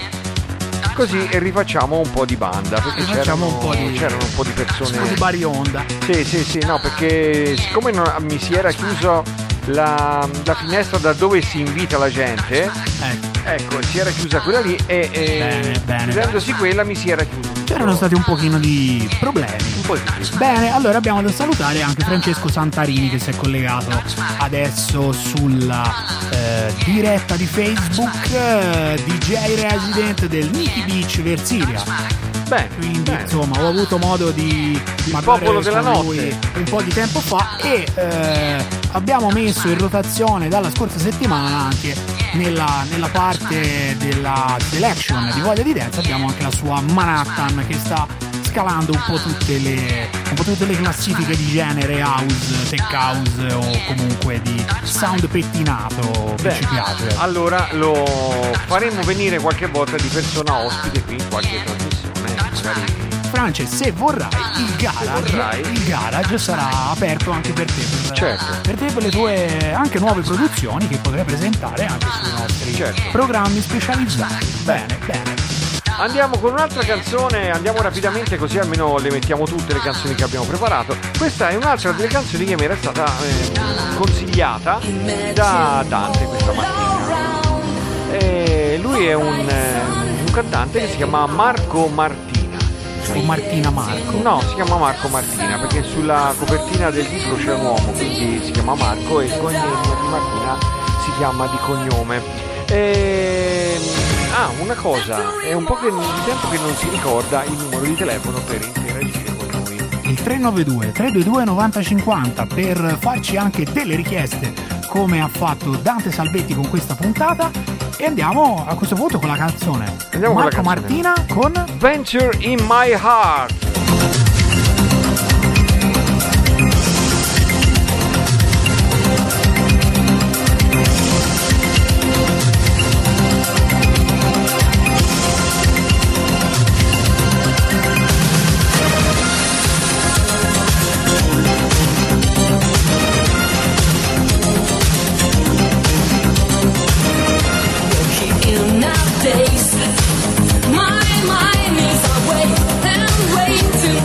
così rifacciamo un po' di banda, perché c'erano un po' di persone, un po' di barionda. Sì, no, perché siccome mi si era chiuso la finestra da dove si invita la gente, ecco, si era chiusa quella lì e chiudendosi quella mi si era chiusa. C'erano stati un pochino di problemi. Bene, allora abbiamo da salutare anche Francesco Santarini, che si è collegato adesso sulla diretta di Facebook, DJ Resident del Nikki Beach Versilia. Beh, quindi bene. Insomma, ho avuto modo di parlare con lui un po' di tempo fa e abbiamo messo in rotazione dalla scorsa settimana anche nella parte della selection di Voglia di Dance. Abbiamo anche la sua Manhattan, che sta scalando un po' tutte le classifiche di genere house, tech house o comunque di sound pettinato che ci piace. Allora lo faremo venire qualche volta di persona ospite qui in qualche trasmissione, magari. France, se vorrai, il garage sarà aperto anche per te, per le tue anche nuove produzioni che potrai presentare anche sui nostri programmi specializzati. Bene. Andiamo con un'altra canzone, andiamo rapidamente così almeno le mettiamo tutte le canzoni che abbiamo preparato. Questa è un'altra delle canzoni che mi era stata consigliata da Dante questa mattina. Lui è un cantante che si chiama Marco Martini. O Martina Marco? No, si chiama Marco Martina, perché sulla copertina del disco c'è un uomo, quindi si chiama Marco e il cognome di Martina si chiama di cognome. Una cosa, è un po' che di tempo che non si ricorda il numero di telefono per interagire con noi. Il 392-322-9050 per farci anche delle richieste, come ha fatto Dante Salvetti con questa puntata. E andiamo a questo punto con la canzone. Andiamo Marco con la canzone. Martina con Venture in My Heart. My mind is awake and waiting.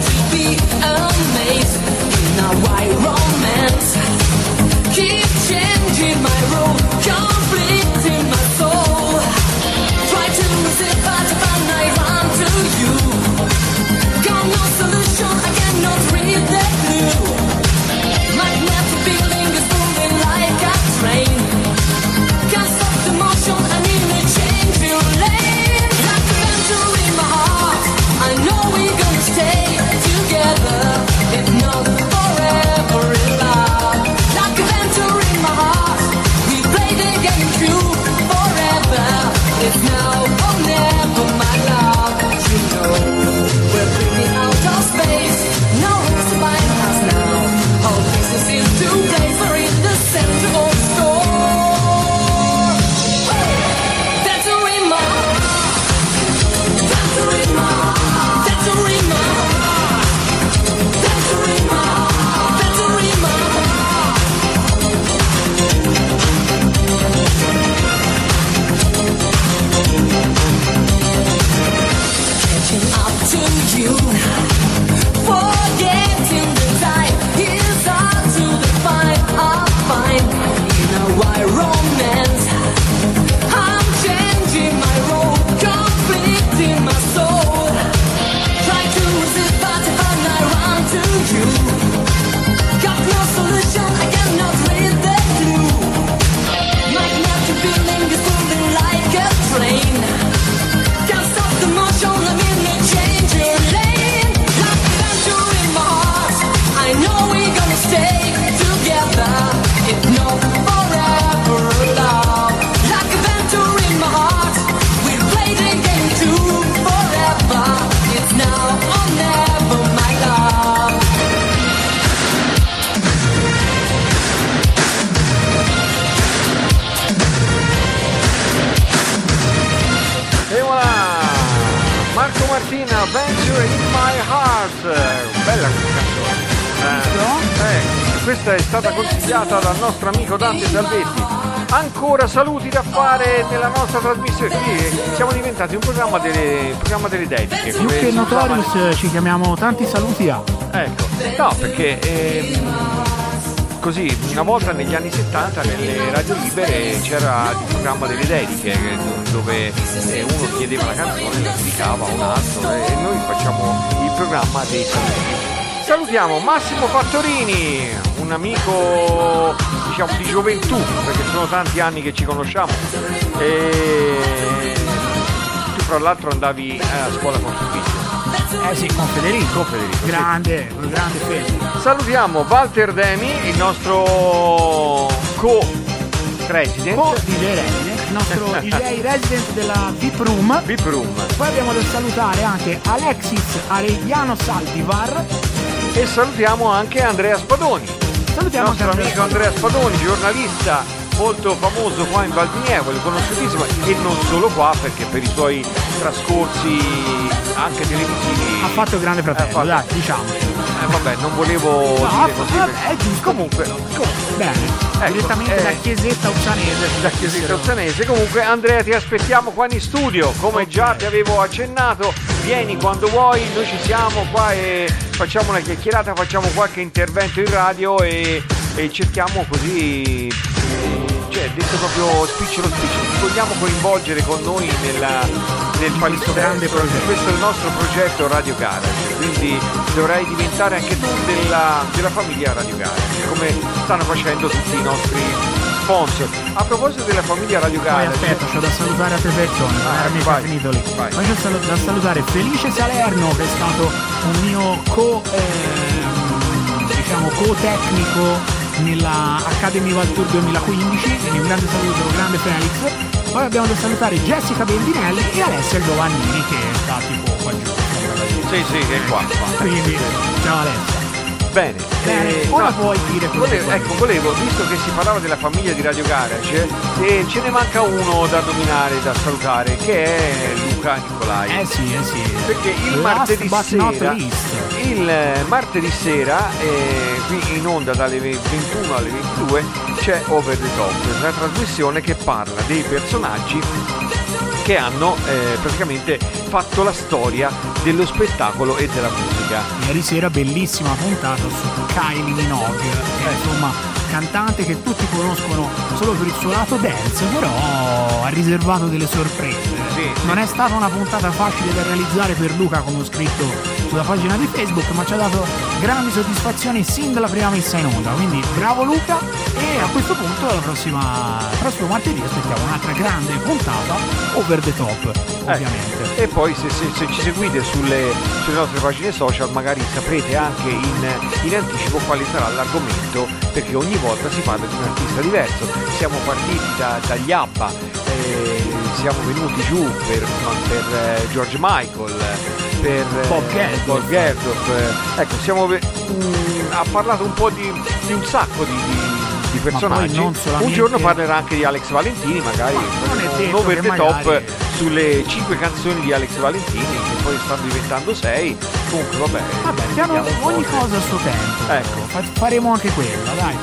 Adventure in My Heart. Bella questa canzone. Questa è stata consigliata dal nostro amico Dante Salvetti. Ancora saluti da fare nella nostra trasmissione. Qui siamo diventati un programma delle dediche. Più che Notorious ci chiamiamo Tanti Saluti A. Ecco, no, perché così una volta negli anni 70 nelle radio libere c'era il programma delle dediche dove uno chiedeva la canzone, la dedicava un altro e noi facciamo il programma dei saluti. Salutiamo Massimo Fattorini, un amico diciamo di gioventù, perché sono tanti anni che ci conosciamo e tu fra l'altro andavi a scuola con Fabrizio. Eh sì, con Federico. Grande, sì. Grande Federico. Salutiamo Walter Demi, il nostro co-resident. Il nostro DJ resident della VIP Room. VIP Room. Poi abbiamo da salutare anche Alexis Aregliano Saldivar. E salutiamo anche Andrea Spadoni. Salutiamo il nostro amico Andrea Spadoni, giornalista molto famoso qua in Valdinievole, conosciutissimo, e non solo qua perché per i suoi trascorsi anche televisivi ha fatto il Grande Fratello, dai, diciamo. Vabbè, non volevo dire così. Vabbè, è giusto. Comunque. Bene, ecco, direttamente da Chiesetta Uzzanese. Da Chiesetta Uzzanese. Comunque Andrea ti aspettiamo qua in studio, come già ti avevo accennato, vieni quando vuoi, noi ci siamo qua e facciamo una chiacchierata, facciamo qualche intervento in radio e cerchiamo così. Cioè, detto proprio spicciolo, ti vogliamo coinvolgere con noi nel questo grande progetto. Questo è il nostro progetto Radio Garage, quindi dovrai diventare anche tu della famiglia Radio Garage, come stanno facendo tutti i nostri sponsor. A proposito della famiglia Radio Garage, aspetta, c'ho da salutare altre persone, è finito lì. Vai. Ma c'ho da salutare Felice Salerno, che è stato un mio co-tecnico nella Academy Valtour 2015, quindi un grande saluto, un grande Felix. Poi abbiamo da salutare Jessica Bendinelli e Alessia Giovannini, che sta tipo qua giù. Sì, che è qua. Quindi, ciao Alessia. Bene, ora puoi dire volevo, visto che si parlava della famiglia di Radio Garage, ce ne manca uno da nominare, da salutare, che è Luca Nicolai. Eh sì. Perché il martedì sera, qui in onda dalle 21 alle 22, c'è Over the Top, la trasmissione che parla dei personaggi che hanno praticamente fatto la storia dello spettacolo e della musica. Ieri sera bellissima puntata su Kylie Minogue, che è insomma cantante che tutti conoscono solo per il suo lato dance, però ha riservato delle sorprese. Sì. Non è stata una puntata facile da realizzare per Luca, come ho scritto sulla pagina di Facebook, ma ci ha dato grandi soddisfazioni sin dalla prima messa in onda, quindi bravo Luca, e a questo punto il prossimo martedì aspettiamo un'altra grande puntata Over the Top, ovviamente. E poi se ci seguite sulle nostre pagine social magari saprete anche in anticipo quale sarà l'argomento, perché ogni volta si parla di un artista diverso. Siamo partiti dagli Abba, siamo venuti giù per George Michael, per Bob Geldof, ecco, ha parlato un po' di un sacco di personaggi. Solamente... un giorno parlerà anche di Alex Valentini, magari un Over the Top sulle 5 canzoni di Alex Valentini, che poi stanno diventando 6. Comunque vabbè ogni cosa a suo tempo, ecco, faremo anche quella, dai.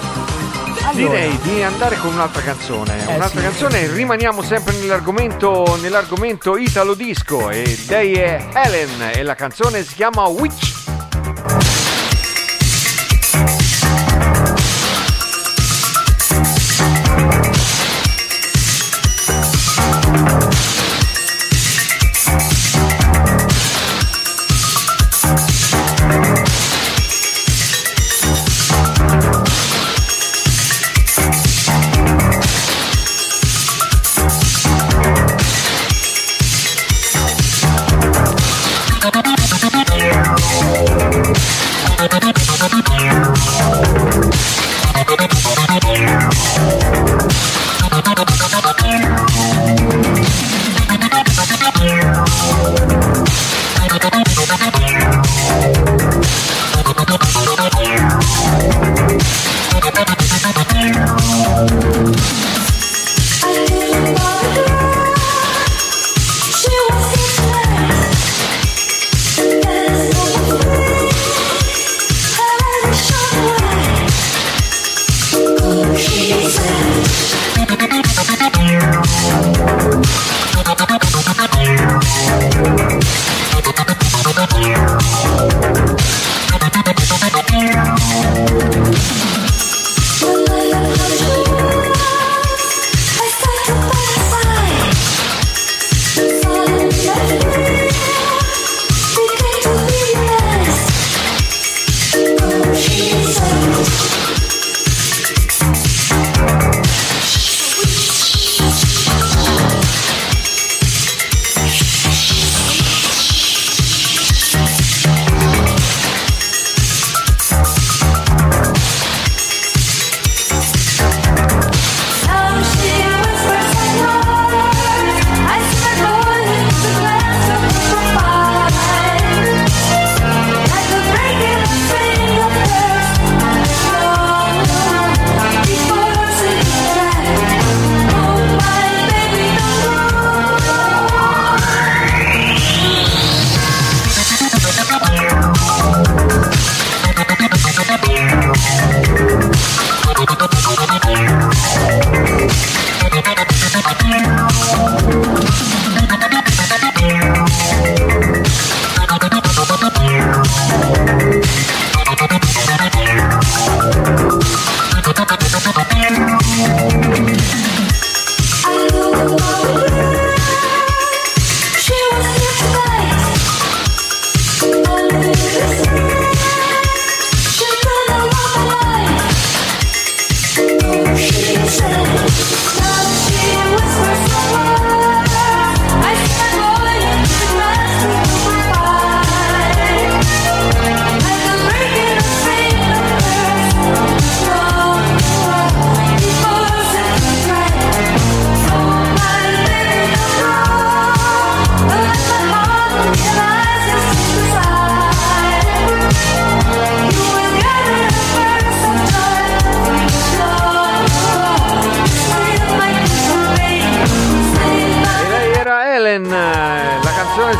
Allora, direi di andare con un'altra canzone. Rimaniamo sempre nell'argomento Italo Disco, e lei è Helen e la canzone si chiama Witch. Yeah.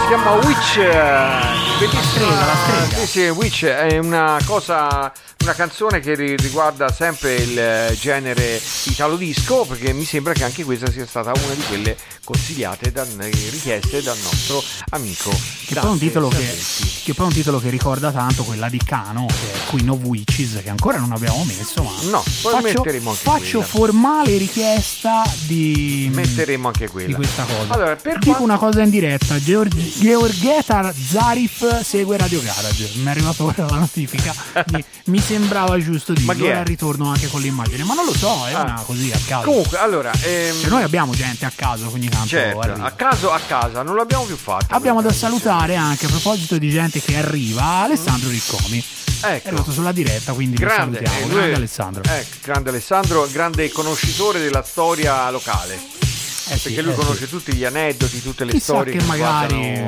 chiama Witch, la strega. Sì, sì, Witch è una cosa, una canzone che riguarda sempre il genere italo disco, perché mi sembra che anche questa sia stata una di quelle consigliate, richieste dal nostro amico che poi è un titolo che ricorda tanto quella di Cano, che è Queen of Witches, che ancora non abbiamo messo, ma no, poi faccio formale richiesta di metteremo anche quella, di questa cosa. Allora, dico una cosa in diretta: Georgeta Zarif segue Radio Garage, mi è arrivata ora la notifica mi sembrava giusto dirlo, ora ritorno anche con l'immagine, ma non lo so, è una così a caso. Comunque, allora cioè, noi abbiamo gente a caso ogni tanto, certo, a caso a casa, non l'abbiamo più fatto. Abbiamo da salutare anche, a proposito di gente che arriva, Alessandro Riccomi, ecco, è arrivato sulla diretta, quindi grande, lo salutiamo, grande Alessandro, grande Alessandro, grande conoscitore della storia locale. Perché sì, lui conosce tutti gli aneddoti, tutte le storie che magari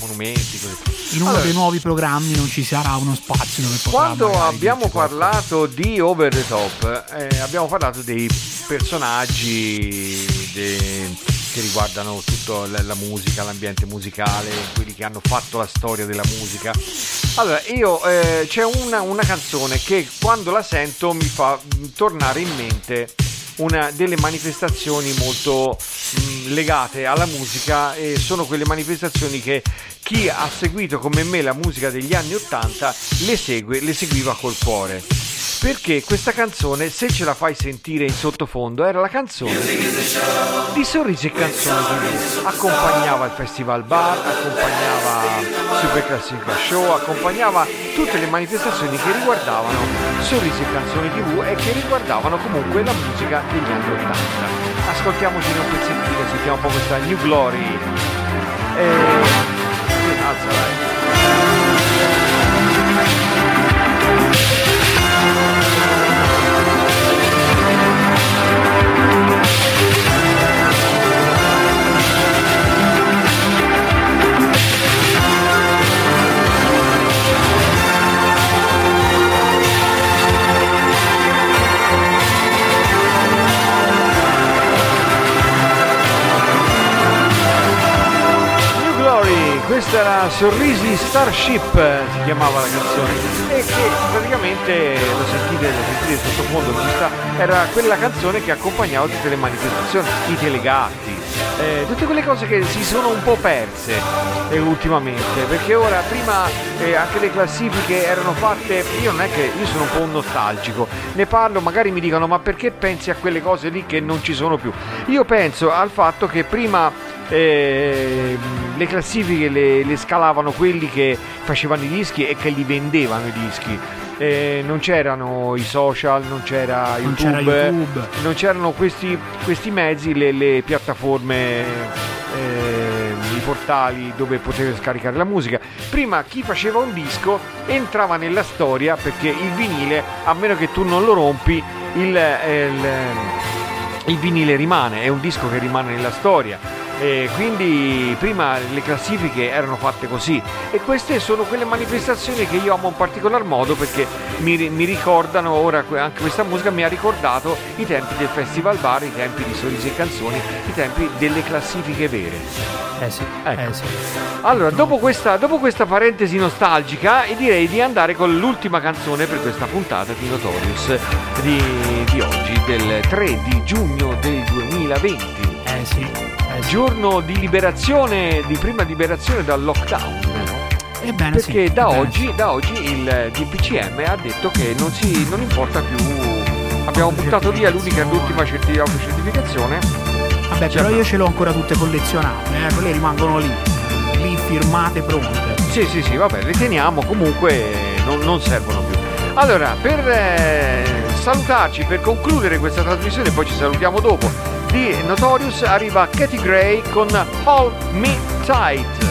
monumenti, così. In uno dei nuovi programmi non ci sarà uno spazio dove quando abbiamo parlato di Over the Top, abbiamo parlato dei personaggi che riguardano tutta la musica, l'ambiente musicale, quelli che hanno fatto la storia della musica. Allora io c'è una canzone che quando la sento mi fa tornare in mente una delle manifestazioni molto legate alla musica, e sono quelle manifestazioni che chi ha seguito come me la musica degli anni 80 le seguiva col cuore, perché questa canzone, se ce la fai sentire in sottofondo, era la canzone di Sorrisi e Canzoni, accompagnava il Festival Bar, accompagnava Super Classica Show, accompagnava tutte le manifestazioni che riguardavano Sorrisi e Canzoni TV e che riguardavano comunque la musica degli anni 80. Ascoltiamoci un pezzettino, sentiamo un po' questa New Glory alza, dai. Questa era Sorrisi Starship, si chiamava la canzone, e che praticamente lo sentite sottofondo, era quella canzone che accompagnava tutte le manifestazioni, i telegatti, tutte quelle cose che si sono un po' perse ultimamente, perché ora prima anche le classifiche erano fatte. Io sono un po' un nostalgico, ne parlo, magari mi dicono ma perché pensi a quelle cose lì che non ci sono più? Io penso al fatto che prima le classifiche le scalavano quelli che facevano i dischi e che li vendevano i dischi, non c'erano i social, non c'era YouTube. Non c'erano questi mezzi, le piattaforme, i portali dove potevi scaricare la musica. Prima chi faceva un disco entrava nella storia, perché il vinile, a meno che tu non lo rompi, il vinile rimane, è un disco che rimane nella storia. E quindi prima le classifiche erano fatte così, e queste sono quelle manifestazioni che io amo in particolar modo, perché mi ricordano ora, anche questa musica mi ha ricordato i tempi del Festival Bar, i tempi di Sorrisi e Canzoni, i tempi delle classifiche vere. Sì. Allora, dopo questa parentesi nostalgica, direi di andare con l'ultima canzone per questa puntata di Notorious di oggi, del 3 di giugno del 2020. Giorno di liberazione, di prima liberazione dal lockdown, perché da oggi il DPCM ha detto che non importa più, abbiamo buttato via l'ultima autocertificazione. Vabbè, però io ce l'ho ancora tutte collezionate, quelle rimangono lì firmate, pronte. Sì, vabbè, le teniamo, comunque non servono più. Allora, per salutarci, per concludere questa trasmissione, poi ci salutiamo dopo, di Notorious arriva Katy Gray con Hold Me Tight.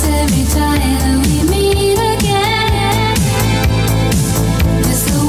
Every time that we meet again, there's the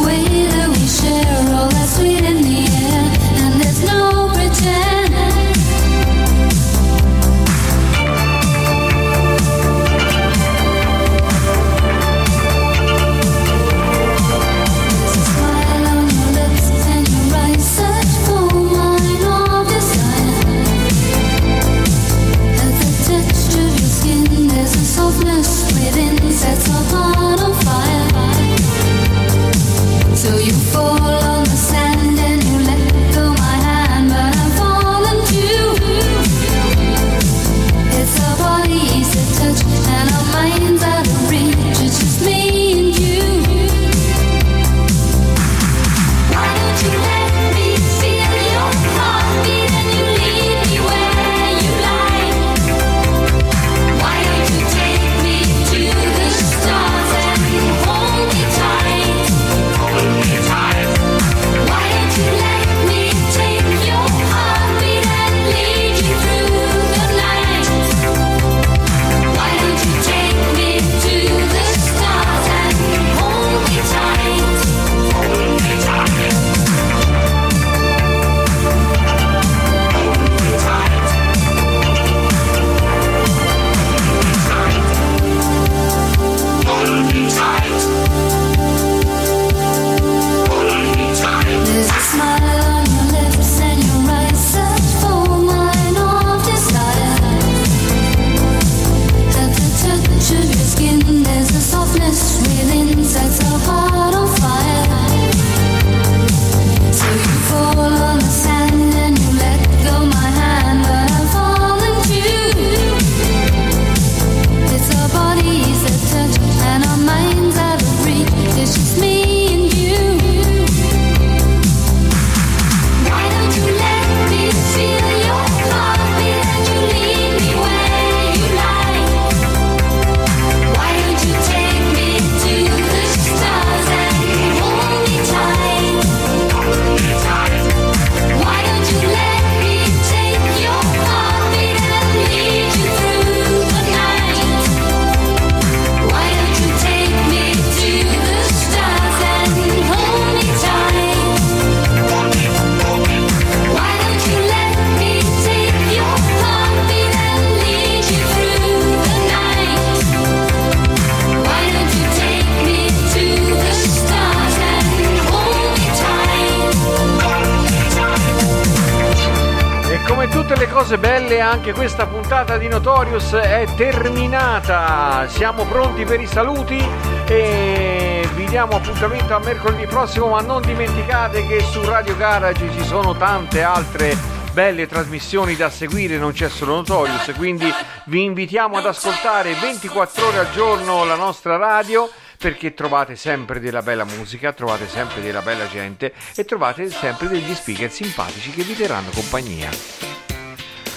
cose belle, anche questa puntata di Notorious è terminata. Siamo pronti per i saluti e vi diamo appuntamento a mercoledì prossimo, ma non dimenticate che su Radio Garage ci sono tante altre belle trasmissioni da seguire, non c'è solo Notorious, quindi vi invitiamo ad ascoltare 24 ore al giorno la nostra radio, perché trovate sempre della bella musica, trovate sempre della bella gente e trovate sempre degli speaker simpatici che vi terranno compagnia.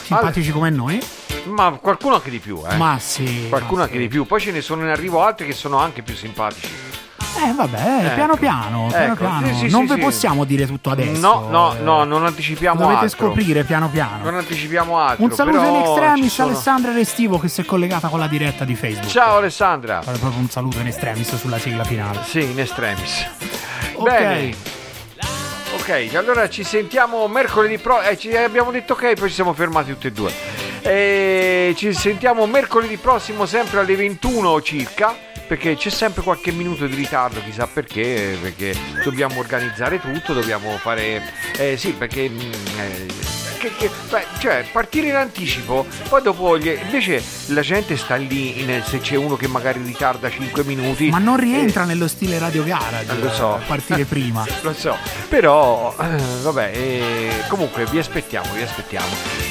Simpatici come noi? Ma qualcuno anche di più, eh? Ma sì. Qualcuno ma anche sì. di più, poi ce ne sono in arrivo altri che sono anche più simpatici. Vabbè, ecco. piano piano. Non possiamo dire tutto adesso. No, non anticipiamo altro. Dovete scoprire piano piano. Non anticipiamo altro. Un saluto in extremis a Alessandra Restivo, che si è collegata con la diretta di Facebook. Ciao Alessandra. Fare proprio un saluto in extremis sulla sigla finale. Sì, in extremis. Ok. Bene. Ok, allora ci sentiamo mercoledì prossimo. Abbiamo detto ok, poi ci siamo fermati tutti e due. Ci sentiamo mercoledì prossimo sempre alle 21 circa, perché c'è sempre qualche minuto di ritardo, chissà perché, perché dobbiamo organizzare tutto, dobbiamo fare sì, perché cioè partire in anticipo, poi dopo invece la gente sta lì se c'è uno che magari ritarda 5 minuti, ma non rientra nello stile Radio Garage, lo so, partire prima, lo so, però vabbè, comunque vi aspettiamo.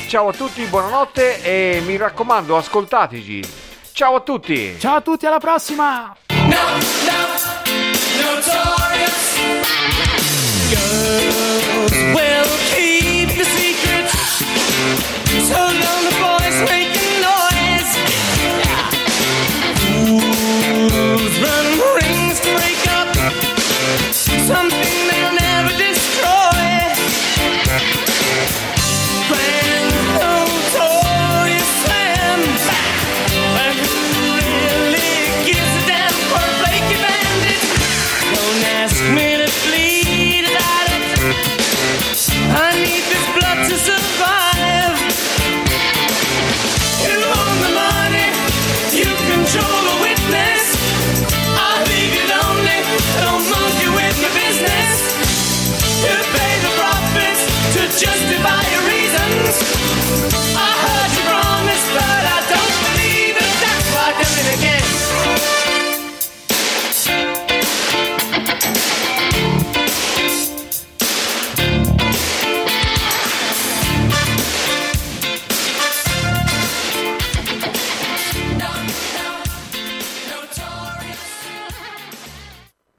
Ciao a tutti, buonanotte e mi raccomando, ascoltateci. Ciao a tutti, alla prossima. No,